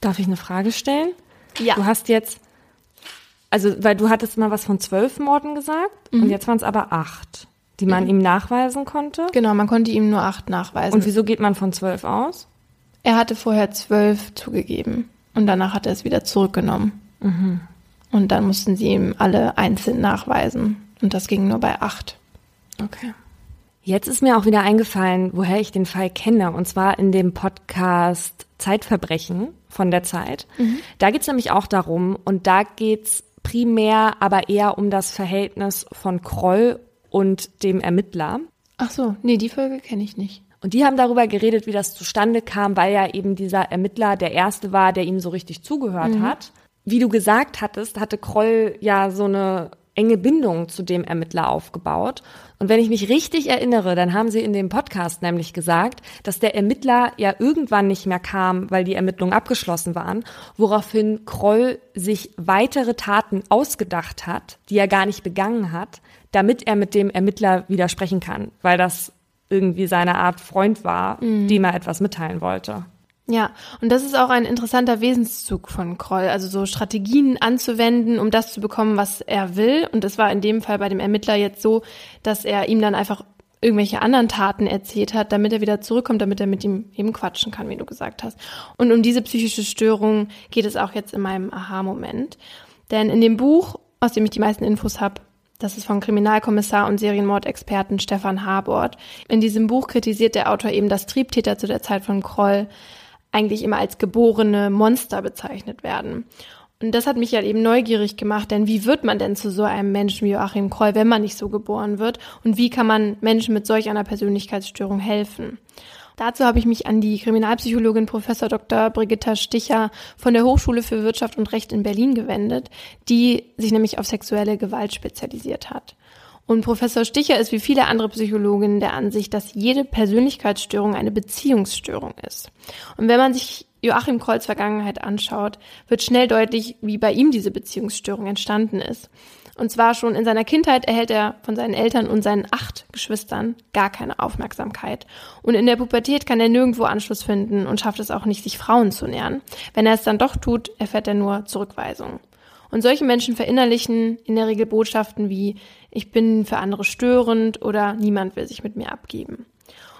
Darf ich eine Frage stellen? Ja. Du hast jetzt... Also, weil du hattest mal was von zwölf Morden gesagt mhm. und jetzt waren es aber acht, die man mhm. ihm nachweisen konnte. Genau, man konnte ihm nur acht nachweisen. Und wieso geht man von zwölf aus? Er hatte vorher zwölf zugegeben und danach hat er es wieder zurückgenommen. Mhm. Und dann mussten sie ihm alle einzeln nachweisen und das ging nur bei acht. Okay. Jetzt ist mir auch wieder eingefallen, woher ich den Fall kenne, und zwar in dem Podcast Zeitverbrechen von der Zeit. Mhm. Da geht es nämlich auch darum und da geht's primär aber eher um das Verhältnis von Kroll und dem Ermittler. Ach so, nee, die Folge kenne ich nicht. Und die haben darüber geredet, wie das zustande kam, weil ja eben dieser Ermittler der Erste war, der ihm so richtig zugehört mhm. hat. Wie du gesagt hattest, hatte Kroll ja so eine enge Bindung zu dem Ermittler aufgebaut. Und wenn ich mich richtig erinnere, dann haben sie in dem Podcast nämlich gesagt, dass der Ermittler ja irgendwann nicht mehr kam, weil die Ermittlungen abgeschlossen waren, woraufhin Kroll sich weitere Taten ausgedacht hat, die er gar nicht begangen hat, damit er mit dem Ermittler widersprechen kann, weil das irgendwie seine Art Freund war, mhm. dem er etwas mitteilen wollte. Ja, und das ist auch ein interessanter Wesenszug von Kroll, also so Strategien anzuwenden, um das zu bekommen, was er will. Und es war in dem Fall bei dem Ermittler jetzt so, dass er ihm dann einfach irgendwelche anderen Taten erzählt hat, damit er wieder zurückkommt, damit er mit ihm eben quatschen kann, wie du gesagt hast. Und um diese psychische Störung geht es auch jetzt in meinem Aha-Moment. Denn in dem Buch, aus dem ich die meisten Infos habe, das ist von Kriminalkommissar und Serienmordexperten Stefan Harbord. In diesem Buch kritisiert der Autor eben, dass Triebtäter zu der Zeit von Kroll eigentlich immer als geborene Monster bezeichnet werden. Und das hat mich ja eben neugierig gemacht, denn wie wird man denn zu so einem Menschen wie Joachim Kroll, wenn man nicht so geboren wird? Und wie kann man Menschen mit solch einer Persönlichkeitsstörung helfen? Dazu habe ich mich an die Kriminalpsychologin Professor Doktor Brigitta Sticher von der Hochschule für Wirtschaft und Recht in Berlin gewendet, die sich nämlich auf sexuelle Gewalt spezialisiert hat. Und Professor Sticher ist wie viele andere Psychologinnen der Ansicht, dass jede Persönlichkeitsstörung eine Beziehungsstörung ist. Und wenn man sich Joachim Krolls Vergangenheit anschaut, wird schnell deutlich, wie bei ihm diese Beziehungsstörung entstanden ist. Und zwar schon in seiner Kindheit erhält er von seinen Eltern und seinen acht Geschwistern gar keine Aufmerksamkeit. Und in der Pubertät kann er nirgendwo Anschluss finden und schafft es auch nicht, sich Frauen zu nähern. Wenn er es dann doch tut, erfährt er nur Zurückweisung. Und solche Menschen verinnerlichen in der Regel Botschaften wie „Ich bin für andere störend" oder „Niemand will sich mit mir abgeben".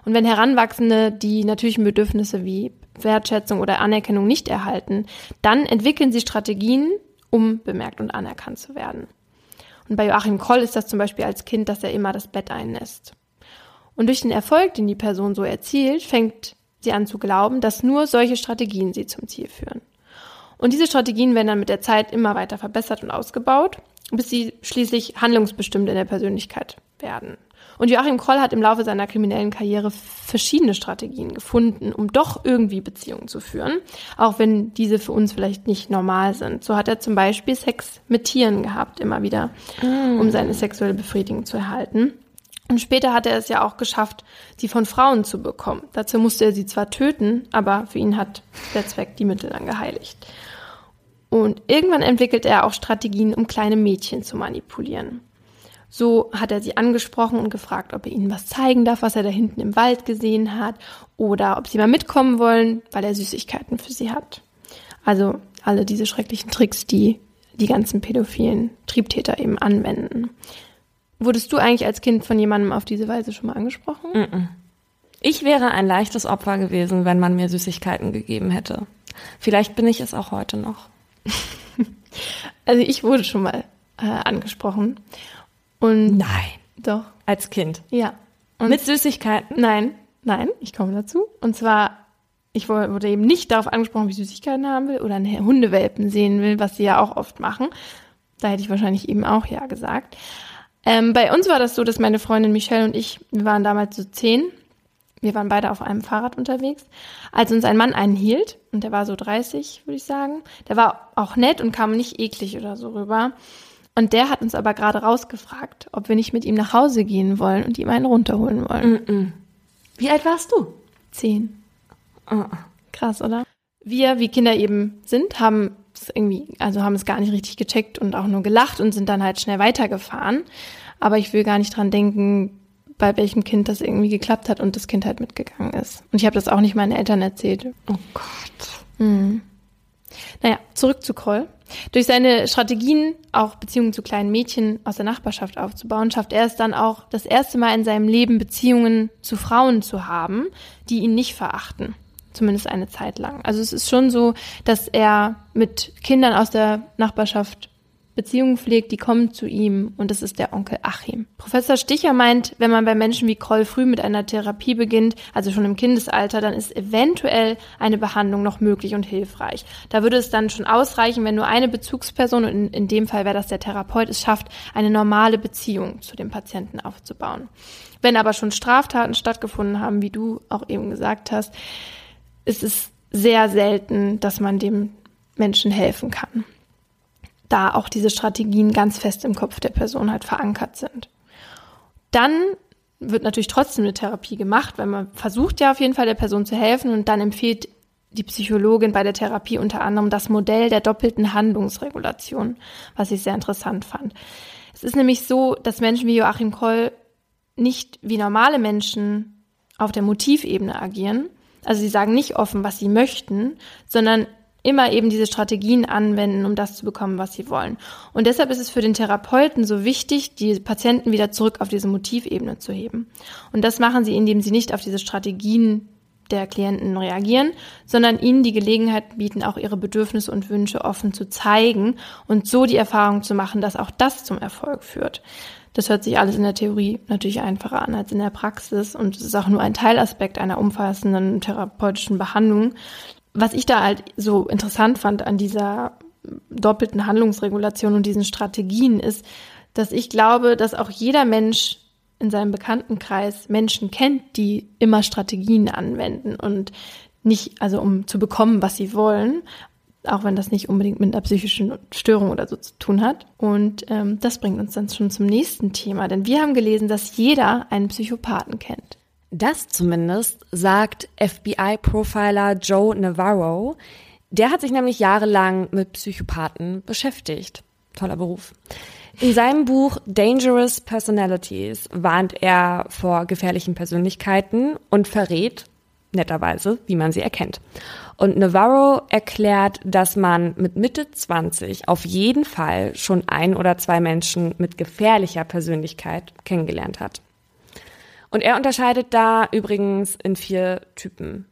Und wenn Heranwachsende die natürlichen Bedürfnisse wie Wertschätzung oder Anerkennung nicht erhalten, dann entwickeln sie Strategien, um bemerkt und anerkannt zu werden. Und bei Joachim Kroll ist das zum Beispiel als Kind, dass er immer das Bett einnässt. Und durch den Erfolg, den die Person so erzielt, fängt sie an zu glauben, dass nur solche Strategien sie zum Ziel führen. Und diese Strategien werden dann mit der Zeit immer weiter verbessert und ausgebaut, bis sie schließlich handlungsbestimmt in der Persönlichkeit werden. Und Joachim Kroll hat im Laufe seiner kriminellen Karriere verschiedene Strategien gefunden, um doch irgendwie Beziehungen zu führen, auch wenn diese für uns vielleicht nicht normal sind. So hat er zum Beispiel Sex mit Tieren gehabt, immer wieder, um seine sexuelle Befriedigung zu erhalten. Und später hat er es ja auch geschafft, sie von Frauen zu bekommen. Dazu musste er sie zwar töten, aber für ihn hat der Zweck die Mittel dann geheiligt. Und irgendwann entwickelt er auch Strategien, um kleine Mädchen zu manipulieren. So hat er sie angesprochen und gefragt, ob er ihnen was zeigen darf, was er da hinten im Wald gesehen hat, oder ob sie mal mitkommen wollen, weil er Süßigkeiten für sie hat. Also alle diese schrecklichen Tricks, die die ganzen pädophilen Triebtäter eben anwenden. Wurdest du eigentlich als Kind von jemandem auf diese Weise schon mal angesprochen? Mm-mm. Ich wäre ein leichtes Opfer gewesen, wenn man mir Süßigkeiten gegeben hätte. Vielleicht bin ich es auch heute noch. Also ich wurde schon mal äh, angesprochen. Und nein. Doch. Als Kind? Ja. Und mit Süßigkeiten? Nein, nein, ich komme dazu. Und zwar, ich wurde eben nicht darauf angesprochen, wie ich Süßigkeiten haben will oder einen Hundewelpen sehen will, was sie ja auch oft machen. Da hätte ich wahrscheinlich eben auch ja gesagt. Ähm, bei uns war das so, dass meine Freundin Michelle und ich, wir waren damals so zehn, wir waren beide auf einem Fahrrad unterwegs, als uns ein Mann einhielt, und der war so dreißig, würde ich sagen. Der war auch nett und kam nicht eklig oder so rüber. Und der hat uns aber gerade rausgefragt, ob wir nicht mit ihm nach Hause gehen wollen und ihm einen runterholen wollen. Mm-mm. Wie alt warst du? Zehn. Oh. Krass, oder? Wir, wie Kinder eben sind, haben es irgendwie, also haben es gar nicht richtig gecheckt und auch nur gelacht und sind dann halt schnell weitergefahren. Aber ich will gar nicht dran denken, bei welchem Kind das irgendwie geklappt hat und das Kind halt mitgegangen ist. Und ich habe das auch nicht meinen Eltern erzählt. Oh Gott. Mhm. Naja, zurück zu Kroll. Durch seine Strategien, auch Beziehungen zu kleinen Mädchen aus der Nachbarschaft aufzubauen, schafft er es dann auch, das erste Mal in seinem Leben Beziehungen zu Frauen zu haben, die ihn nicht verachten. Zumindest eine Zeit lang. Also es ist schon so, dass er mit Kindern aus der Nachbarschaft Beziehungen pflegt, die kommen zu ihm, und das ist der Onkel Achim. Professor Sticher meint, wenn man bei Menschen wie Kroll früh mit einer Therapie beginnt, also schon im Kindesalter, dann ist eventuell eine Behandlung noch möglich und hilfreich. Da würde es dann schon ausreichen, wenn nur eine Bezugsperson, und in, in dem Fall wäre das der Therapeut, es schafft, eine normale Beziehung zu dem Patienten aufzubauen. Wenn aber schon Straftaten stattgefunden haben, wie du auch eben gesagt hast, ist es sehr selten, dass man dem Menschen helfen kann, da auch diese Strategien ganz fest im Kopf der Person halt verankert sind. Dann wird natürlich trotzdem eine Therapie gemacht, weil man versucht ja auf jeden Fall der Person zu helfen, und dann empfiehlt die Psychologin bei der Therapie unter anderem das Modell der doppelten Handlungsregulation, was ich sehr interessant fand. Es ist nämlich so, dass Menschen wie Joachim Kroll nicht wie normale Menschen auf der Motivebene agieren, also sie sagen nicht offen, was sie möchten, sondern immer eben diese Strategien anwenden, um das zu bekommen, was sie wollen. Und deshalb ist es für den Therapeuten so wichtig, die Patienten wieder zurück auf diese Motivebene zu heben. Und das machen sie, indem sie nicht auf diese Strategien der Klienten reagieren, sondern ihnen die Gelegenheit bieten, auch ihre Bedürfnisse und Wünsche offen zu zeigen und so die Erfahrung zu machen, dass auch das zum Erfolg führt. Das hört sich alles in der Theorie natürlich einfacher an als in der Praxis, und es ist auch nur ein Teilaspekt einer umfassenden therapeutischen Behandlung. Was ich da halt so interessant fand an dieser doppelten Handlungsregulation und diesen Strategien ist, dass ich glaube, dass auch jeder Mensch in seinem Bekanntenkreis Menschen kennt, die immer Strategien anwenden und nicht, also um zu bekommen, was sie wollen, auch wenn das nicht unbedingt mit einer psychischen Störung oder so zu tun hat. Und ähm, das bringt uns dann schon zum nächsten Thema, denn wir haben gelesen, dass jeder einen Psychopathen kennt. Das zumindest sagt F B I-Profiler Joe Navarro. Der hat sich nämlich jahrelang mit Psychopathen beschäftigt. Toller Beruf. In seinem Buch Dangerous Personalities warnt er vor gefährlichen Persönlichkeiten und verrät netterweise, wie man sie erkennt. Und Navarro erklärt, dass man mit Mitte zwanzig auf jeden Fall schon ein oder zwei Menschen mit gefährlicher Persönlichkeit kennengelernt hat. Und er unterscheidet da übrigens in vier Typen.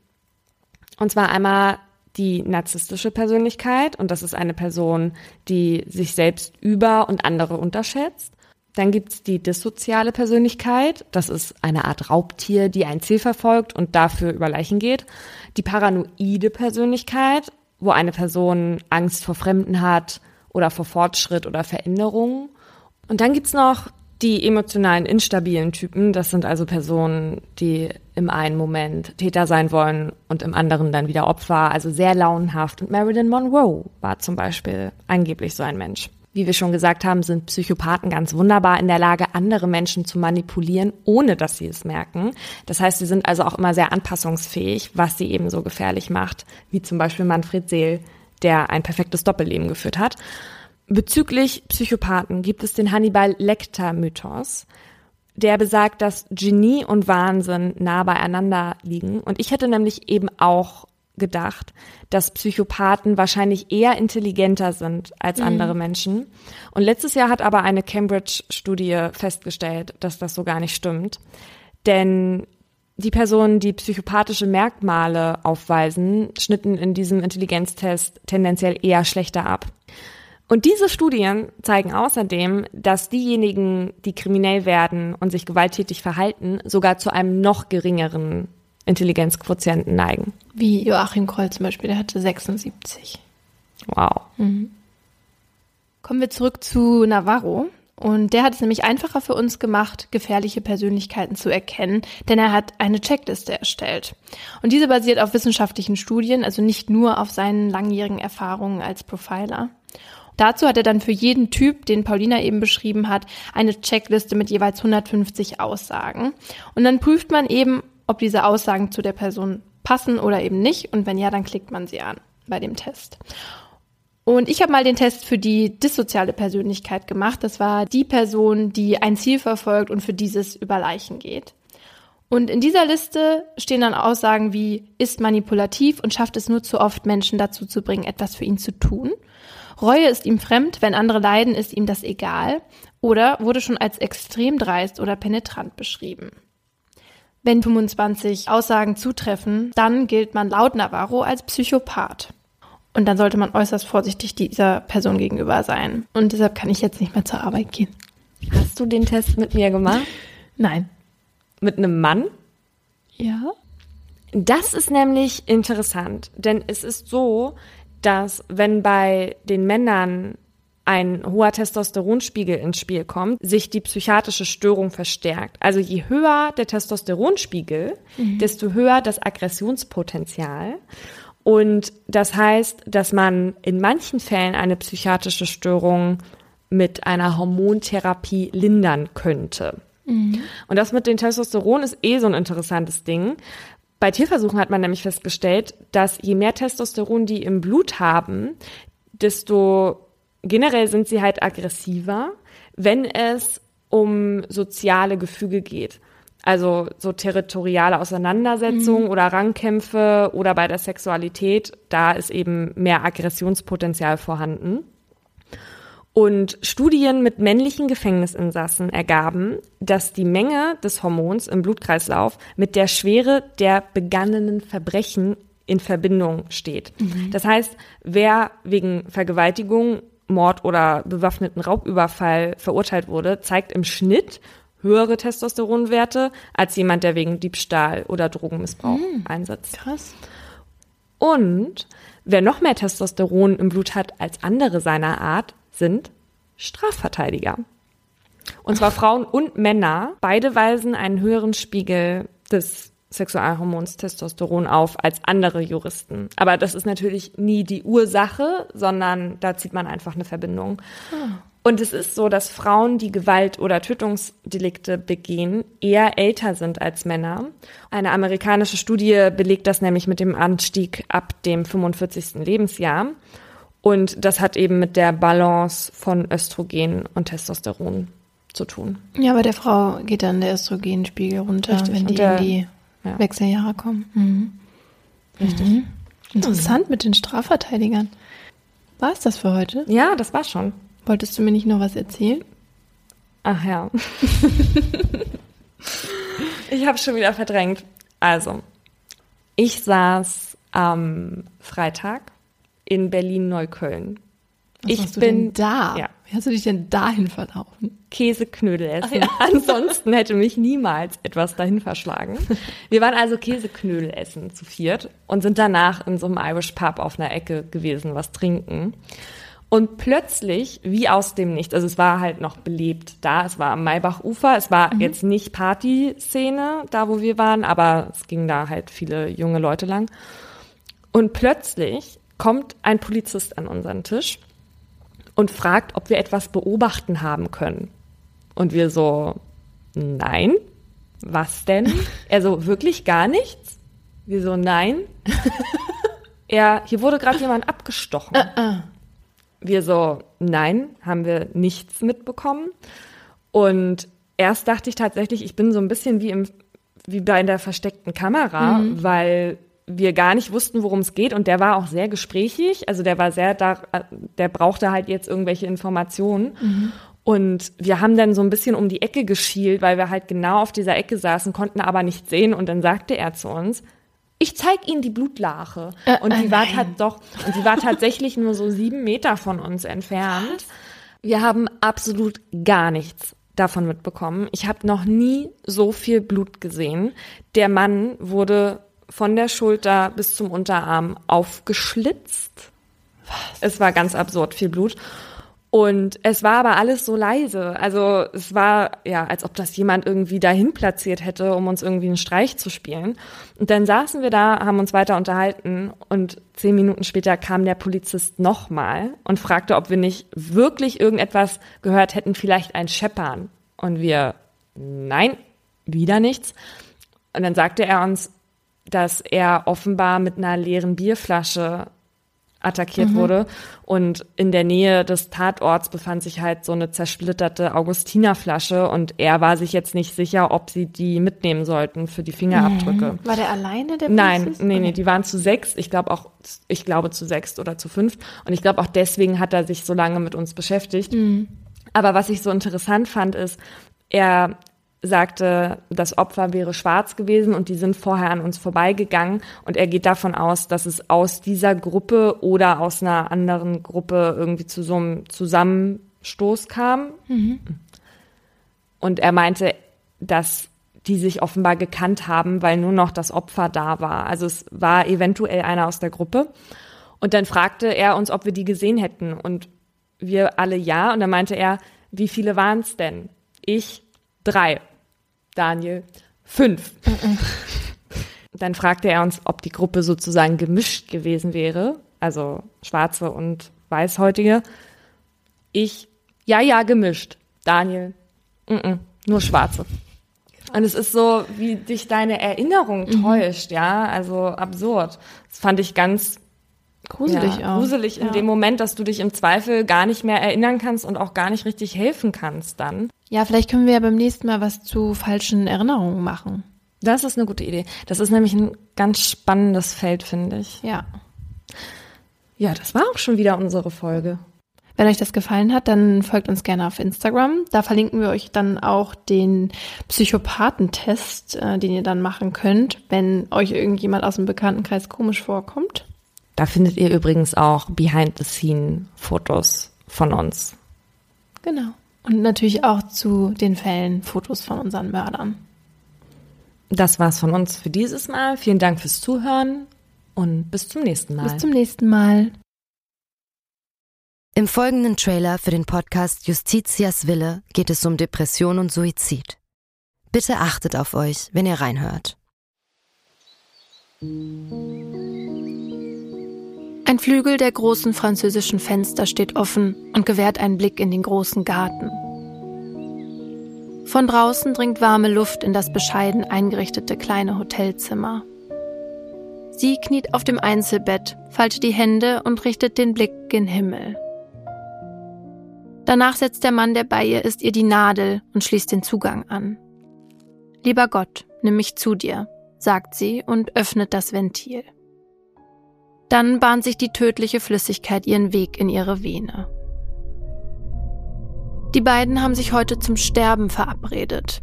Und zwar einmal die narzisstische Persönlichkeit, und das ist eine Person, die sich selbst über und andere unterschätzt. Dann gibt's die dissoziale Persönlichkeit, das ist eine Art Raubtier, die ein Ziel verfolgt und dafür über Leichen geht. Die paranoide Persönlichkeit, wo eine Person Angst vor Fremden hat oder vor Fortschritt oder Veränderung. Und dann gibt's noch die emotionalen instabilen Typen, das sind also Personen, die im einen Moment Täter sein wollen und im anderen dann wieder Opfer, also sehr launenhaft. Und Marilyn Monroe war zum Beispiel angeblich so ein Mensch. Wie wir schon gesagt haben, sind Psychopathen ganz wunderbar in der Lage, andere Menschen zu manipulieren, ohne dass sie es merken. Das heißt, sie sind also auch immer sehr anpassungsfähig, was sie eben so gefährlich macht, wie zum Beispiel Manfred Seel, der ein perfektes Doppelleben geführt hat. Bezüglich Psychopathen gibt es den Hannibal-Lecter-Mythos, der besagt, dass Genie und Wahnsinn nah beieinander liegen. Und ich hätte nämlich eben auch gedacht, dass Psychopathen wahrscheinlich eher intelligenter sind als mhm. andere Menschen. Und letztes Jahr hat aber eine Cambridge-Studie festgestellt, dass das so gar nicht stimmt. Denn die Personen, die psychopathische Merkmale aufweisen, schnitten in diesem Intelligenztest tendenziell eher schlechter ab. Und diese Studien zeigen außerdem, dass diejenigen, die kriminell werden und sich gewalttätig verhalten, sogar zu einem noch geringeren Intelligenzquotienten neigen. Wie Joachim Kroll zum Beispiel, der hatte sechsundsiebzig. Wow. Mhm. Kommen wir zurück zu Navarro. Und der hat es nämlich einfacher für uns gemacht, gefährliche Persönlichkeiten zu erkennen, denn er hat eine Checkliste erstellt. Und diese basiert auf wissenschaftlichen Studien, also nicht nur auf seinen langjährigen Erfahrungen als Profiler. Dazu hat er dann für jeden Typ, den Paulina eben beschrieben hat, eine Checkliste mit jeweils hundertfünfzig Aussagen. Und dann prüft man eben, ob diese Aussagen zu der Person passen oder eben nicht. Und wenn ja, dann klickt man sie an bei dem Test. Und ich habe mal den Test für die dissoziale Persönlichkeit gemacht. Das war die Person, die ein Ziel verfolgt und für dieses über Leichen geht. Und in dieser Liste stehen dann Aussagen wie, ist manipulativ und schafft es nur zu oft, Menschen dazu zu bringen, etwas für ihn zu tun. Reue ist ihm fremd, wenn andere leiden, ist ihm das egal. Oder wurde schon als extrem dreist oder penetrant beschrieben. Wenn fünfundzwanzig Aussagen zutreffen, dann gilt man laut Navarro als Psychopath. Und dann sollte man äußerst vorsichtig dieser Person gegenüber sein. Und deshalb kann ich jetzt nicht mehr zur Arbeit gehen. Hast du den Test mit mir gemacht? Nein. Mit einem Mann? Ja. Das ist nämlich interessant, denn es ist so, dass wenn bei den Männern ein hoher Testosteronspiegel ins Spiel kommt, sich die psychiatrische Störung verstärkt. Also je höher der Testosteronspiegel, mhm. desto höher das Aggressionspotenzial. Und das heißt, dass man in manchen Fällen eine psychiatrische Störung mit einer Hormontherapie lindern könnte. Mhm. Und das mit den Testosteron ist eh so ein interessantes Ding. Bei Tierversuchen hat man nämlich festgestellt, dass je mehr Testosteron die im Blut haben, desto generell sind sie halt aggressiver, wenn es um soziale Gefüge geht. Also so territoriale Auseinandersetzungen mhm. oder Rangkämpfe oder bei der Sexualität, da ist eben mehr Aggressionspotenzial vorhanden. Und Studien mit männlichen Gefängnisinsassen ergaben, dass die Menge des Hormons im Blutkreislauf mit der Schwere der begangenen Verbrechen in Verbindung steht. Mhm. Das heißt, wer wegen Vergewaltigung, Mord oder bewaffneten Raubüberfall verurteilt wurde, zeigt im Schnitt höhere Testosteronwerte als jemand, der wegen Diebstahl oder Drogenmissbrauch mhm. einsetzt. Krass. Und Wer noch mehr Testosteron im Blut hat als andere seiner Art, sind Strafverteidiger. Und zwar Frauen und Männer. Beide weisen einen höheren Spiegel des Sexualhormons Testosteron auf als andere Juristen. Aber das ist natürlich nie die Ursache, sondern da zieht man einfach eine Verbindung. Hm. Und es ist so, dass Frauen, die Gewalt- oder Tötungsdelikte begehen, eher älter sind als Männer. Eine amerikanische Studie belegt das nämlich mit dem Anstieg ab dem fünfundvierzigsten Lebensjahr. Und das hat eben mit der Balance von Östrogen und Testosteron zu tun. Ja, bei der Frau geht dann der Östrogenspiegel runter, Richtig. wenn die der, in die ja. Wechseljahre kommen. Mhm. Richtig. Mhm. Interessant mit den Strafverteidigern. War es das für heute? Ja, das war's schon. Wolltest du mir nicht noch was erzählen? Ach ja. Ich habe schon wieder verdrängt. Also, ich saß am Freitag in Berlin-Neukölln. Was ich warst du bin denn da. Ja. Wie hast du dich denn dahin verlaufen? Käseknödel essen. Ja. Ansonsten hätte mich niemals etwas dahin verschlagen. Wir waren also Käseknödel essen zu viert und sind danach in so einem Irish Pub auf einer Ecke gewesen, was trinken. Und plötzlich, wie aus dem Nichts, also es war halt noch belebt da, es war am Maybachufer, es war mhm. jetzt nicht Partyszene da, wo wir waren, aber es gingen da halt viele junge Leute lang. Und plötzlich kommt ein Polizist an unseren Tisch und fragt, ob wir etwas beobachten haben können. Und wir so, nein, was denn? Er so, wirklich gar nichts? Wir so, nein. Er, hier wurde gerade jemand abgestochen. Uh-uh. Wir so, nein, haben wir nichts mitbekommen. Und erst dachte ich tatsächlich, ich bin so ein bisschen wie, im, wie bei der versteckten Kamera, mhm. weil wir gar nicht wussten, worum es geht. Und der war auch sehr gesprächig. Also der war sehr, da, der brauchte halt jetzt irgendwelche Informationen. Mhm. Und wir haben dann so ein bisschen um die Ecke geschielt, weil wir halt genau auf dieser Ecke saßen, konnten aber nichts sehen. Und dann sagte er zu uns, ich zeig Ihnen die Blutlache. Äh, und sie äh, war tat doch, und sie war tatsächlich nur so sieben Meter von uns entfernt. Wir haben absolut gar nichts davon mitbekommen. Ich habe noch nie so viel Blut gesehen. Der Mann wurde von der Schulter bis zum Unterarm aufgeschlitzt. Was? Es war ganz absurd viel Blut. Und es war aber alles so leise. Also es war, ja, als ob das jemand irgendwie dahin platziert hätte, um uns irgendwie einen Streich zu spielen. Und dann saßen wir da, haben uns weiter unterhalten und zehn Minuten später kam der Polizist nochmal und fragte, ob wir nicht wirklich irgendetwas gehört hätten, vielleicht ein Scheppern. Und wir, nein, wieder nichts. Und dann sagte er uns, dass er offenbar mit einer leeren Bierflasche attackiert mhm. wurde und in der Nähe des Tatorts befand sich halt so eine zersplitterte Augustinerflasche und er war sich jetzt nicht sicher, ob sie die mitnehmen sollten für die Fingerabdrücke. War der alleine, der Polizist? Nein, nee, nee, die waren zu sechs, ich glaube auch, ich glaube zu sechs oder zu fünf und ich glaube auch deswegen hat er sich so lange mit uns beschäftigt. Mhm. Aber was ich so interessant fand ist, er sagte, das Opfer wäre schwarz gewesen und die sind vorher an uns vorbeigegangen und er geht davon aus, dass es aus dieser Gruppe oder aus einer anderen Gruppe irgendwie zu so einem Zusammenstoß kam. Mhm. Und er meinte, dass die sich offenbar gekannt haben, weil nur noch das Opfer da war. Also es war eventuell einer aus der Gruppe. Und dann fragte er uns, ob wir die gesehen hätten und wir alle ja. Und dann meinte er, wie viele waren es denn? Ich, drei. Daniel, fünf. Dann fragte er uns, ob die Gruppe sozusagen gemischt gewesen wäre, also Schwarze und Weißhäutige. Ich, ja, ja, gemischt. Daniel, n-n, nur Schwarze. Und es ist so, wie dich deine Erinnerung mhm. täuscht, ja, also absurd. Das fand ich ganz gruselig, ja, auch. gruselig in ja. dem Moment, dass du dich im Zweifel gar nicht mehr erinnern kannst und auch gar nicht richtig helfen kannst dann. Ja, vielleicht können wir ja beim nächsten Mal was zu falschen Erinnerungen machen. Das ist eine gute Idee. Das ist nämlich ein ganz spannendes Feld, finde ich. Ja. Ja, das war auch schon wieder unsere Folge. Wenn euch das gefallen hat, dann folgt uns gerne auf Instagram. Da verlinken wir euch dann auch den Psychopathentest, äh, den ihr dann machen könnt, wenn euch irgendjemand aus dem Bekanntenkreis komisch vorkommt. Da findet ihr übrigens auch Behind-the-Scene-Fotos von uns. Genau. Und natürlich auch zu den Fällen Fotos von unseren Mördern. Das war's von uns für dieses Mal. Vielen Dank fürs Zuhören und bis zum nächsten Mal. Bis zum nächsten Mal. Im folgenden Trailer für den Podcast Justitias Wille geht es um Depression und Suizid. Bitte achtet auf euch, wenn ihr reinhört. Ein Flügel der großen französischen Fenster steht offen und gewährt einen Blick in den großen Garten. Von draußen dringt warme Luft in das bescheiden eingerichtete kleine Hotelzimmer. Sie kniet auf dem Einzelbett, faltet die Hände und richtet den Blick gen Himmel. Danach setzt der Mann, der bei ihr ist, ihr die Nadel und schließt den Zugang an. »Lieber Gott, nimm mich zu dir«, sagt sie und öffnet das Ventil. Dann bahnt sich die tödliche Flüssigkeit ihren Weg in ihre Vene. Die beiden haben sich heute zum Sterben verabredet.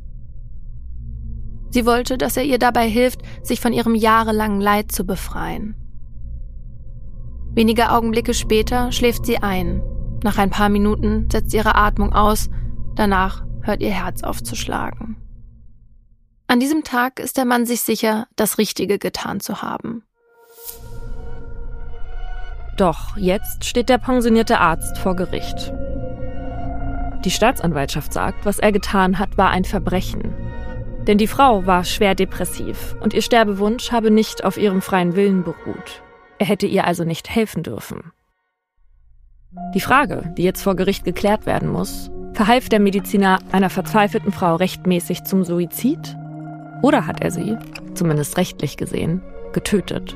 Sie wollte, dass er ihr dabei hilft, sich von ihrem jahrelangen Leid zu befreien. Wenige Augenblicke später schläft sie ein. Nach ein paar Minuten setzt ihre Atmung aus, danach hört ihr Herz auf zu schlagen. An diesem Tag ist der Mann sich sicher, das Richtige getan zu haben. Doch jetzt steht der pensionierte Arzt vor Gericht. Die Staatsanwaltschaft sagt, was er getan hat, war ein Verbrechen. Denn die Frau war schwer depressiv und ihr Sterbewunsch habe nicht auf ihrem freien Willen beruht. Er hätte ihr also nicht helfen dürfen. Die Frage, die jetzt vor Gericht geklärt werden muss, verhalf der Mediziner einer verzweifelten Frau rechtmäßig zum Suizid? Oder hat er sie, zumindest rechtlich gesehen, getötet?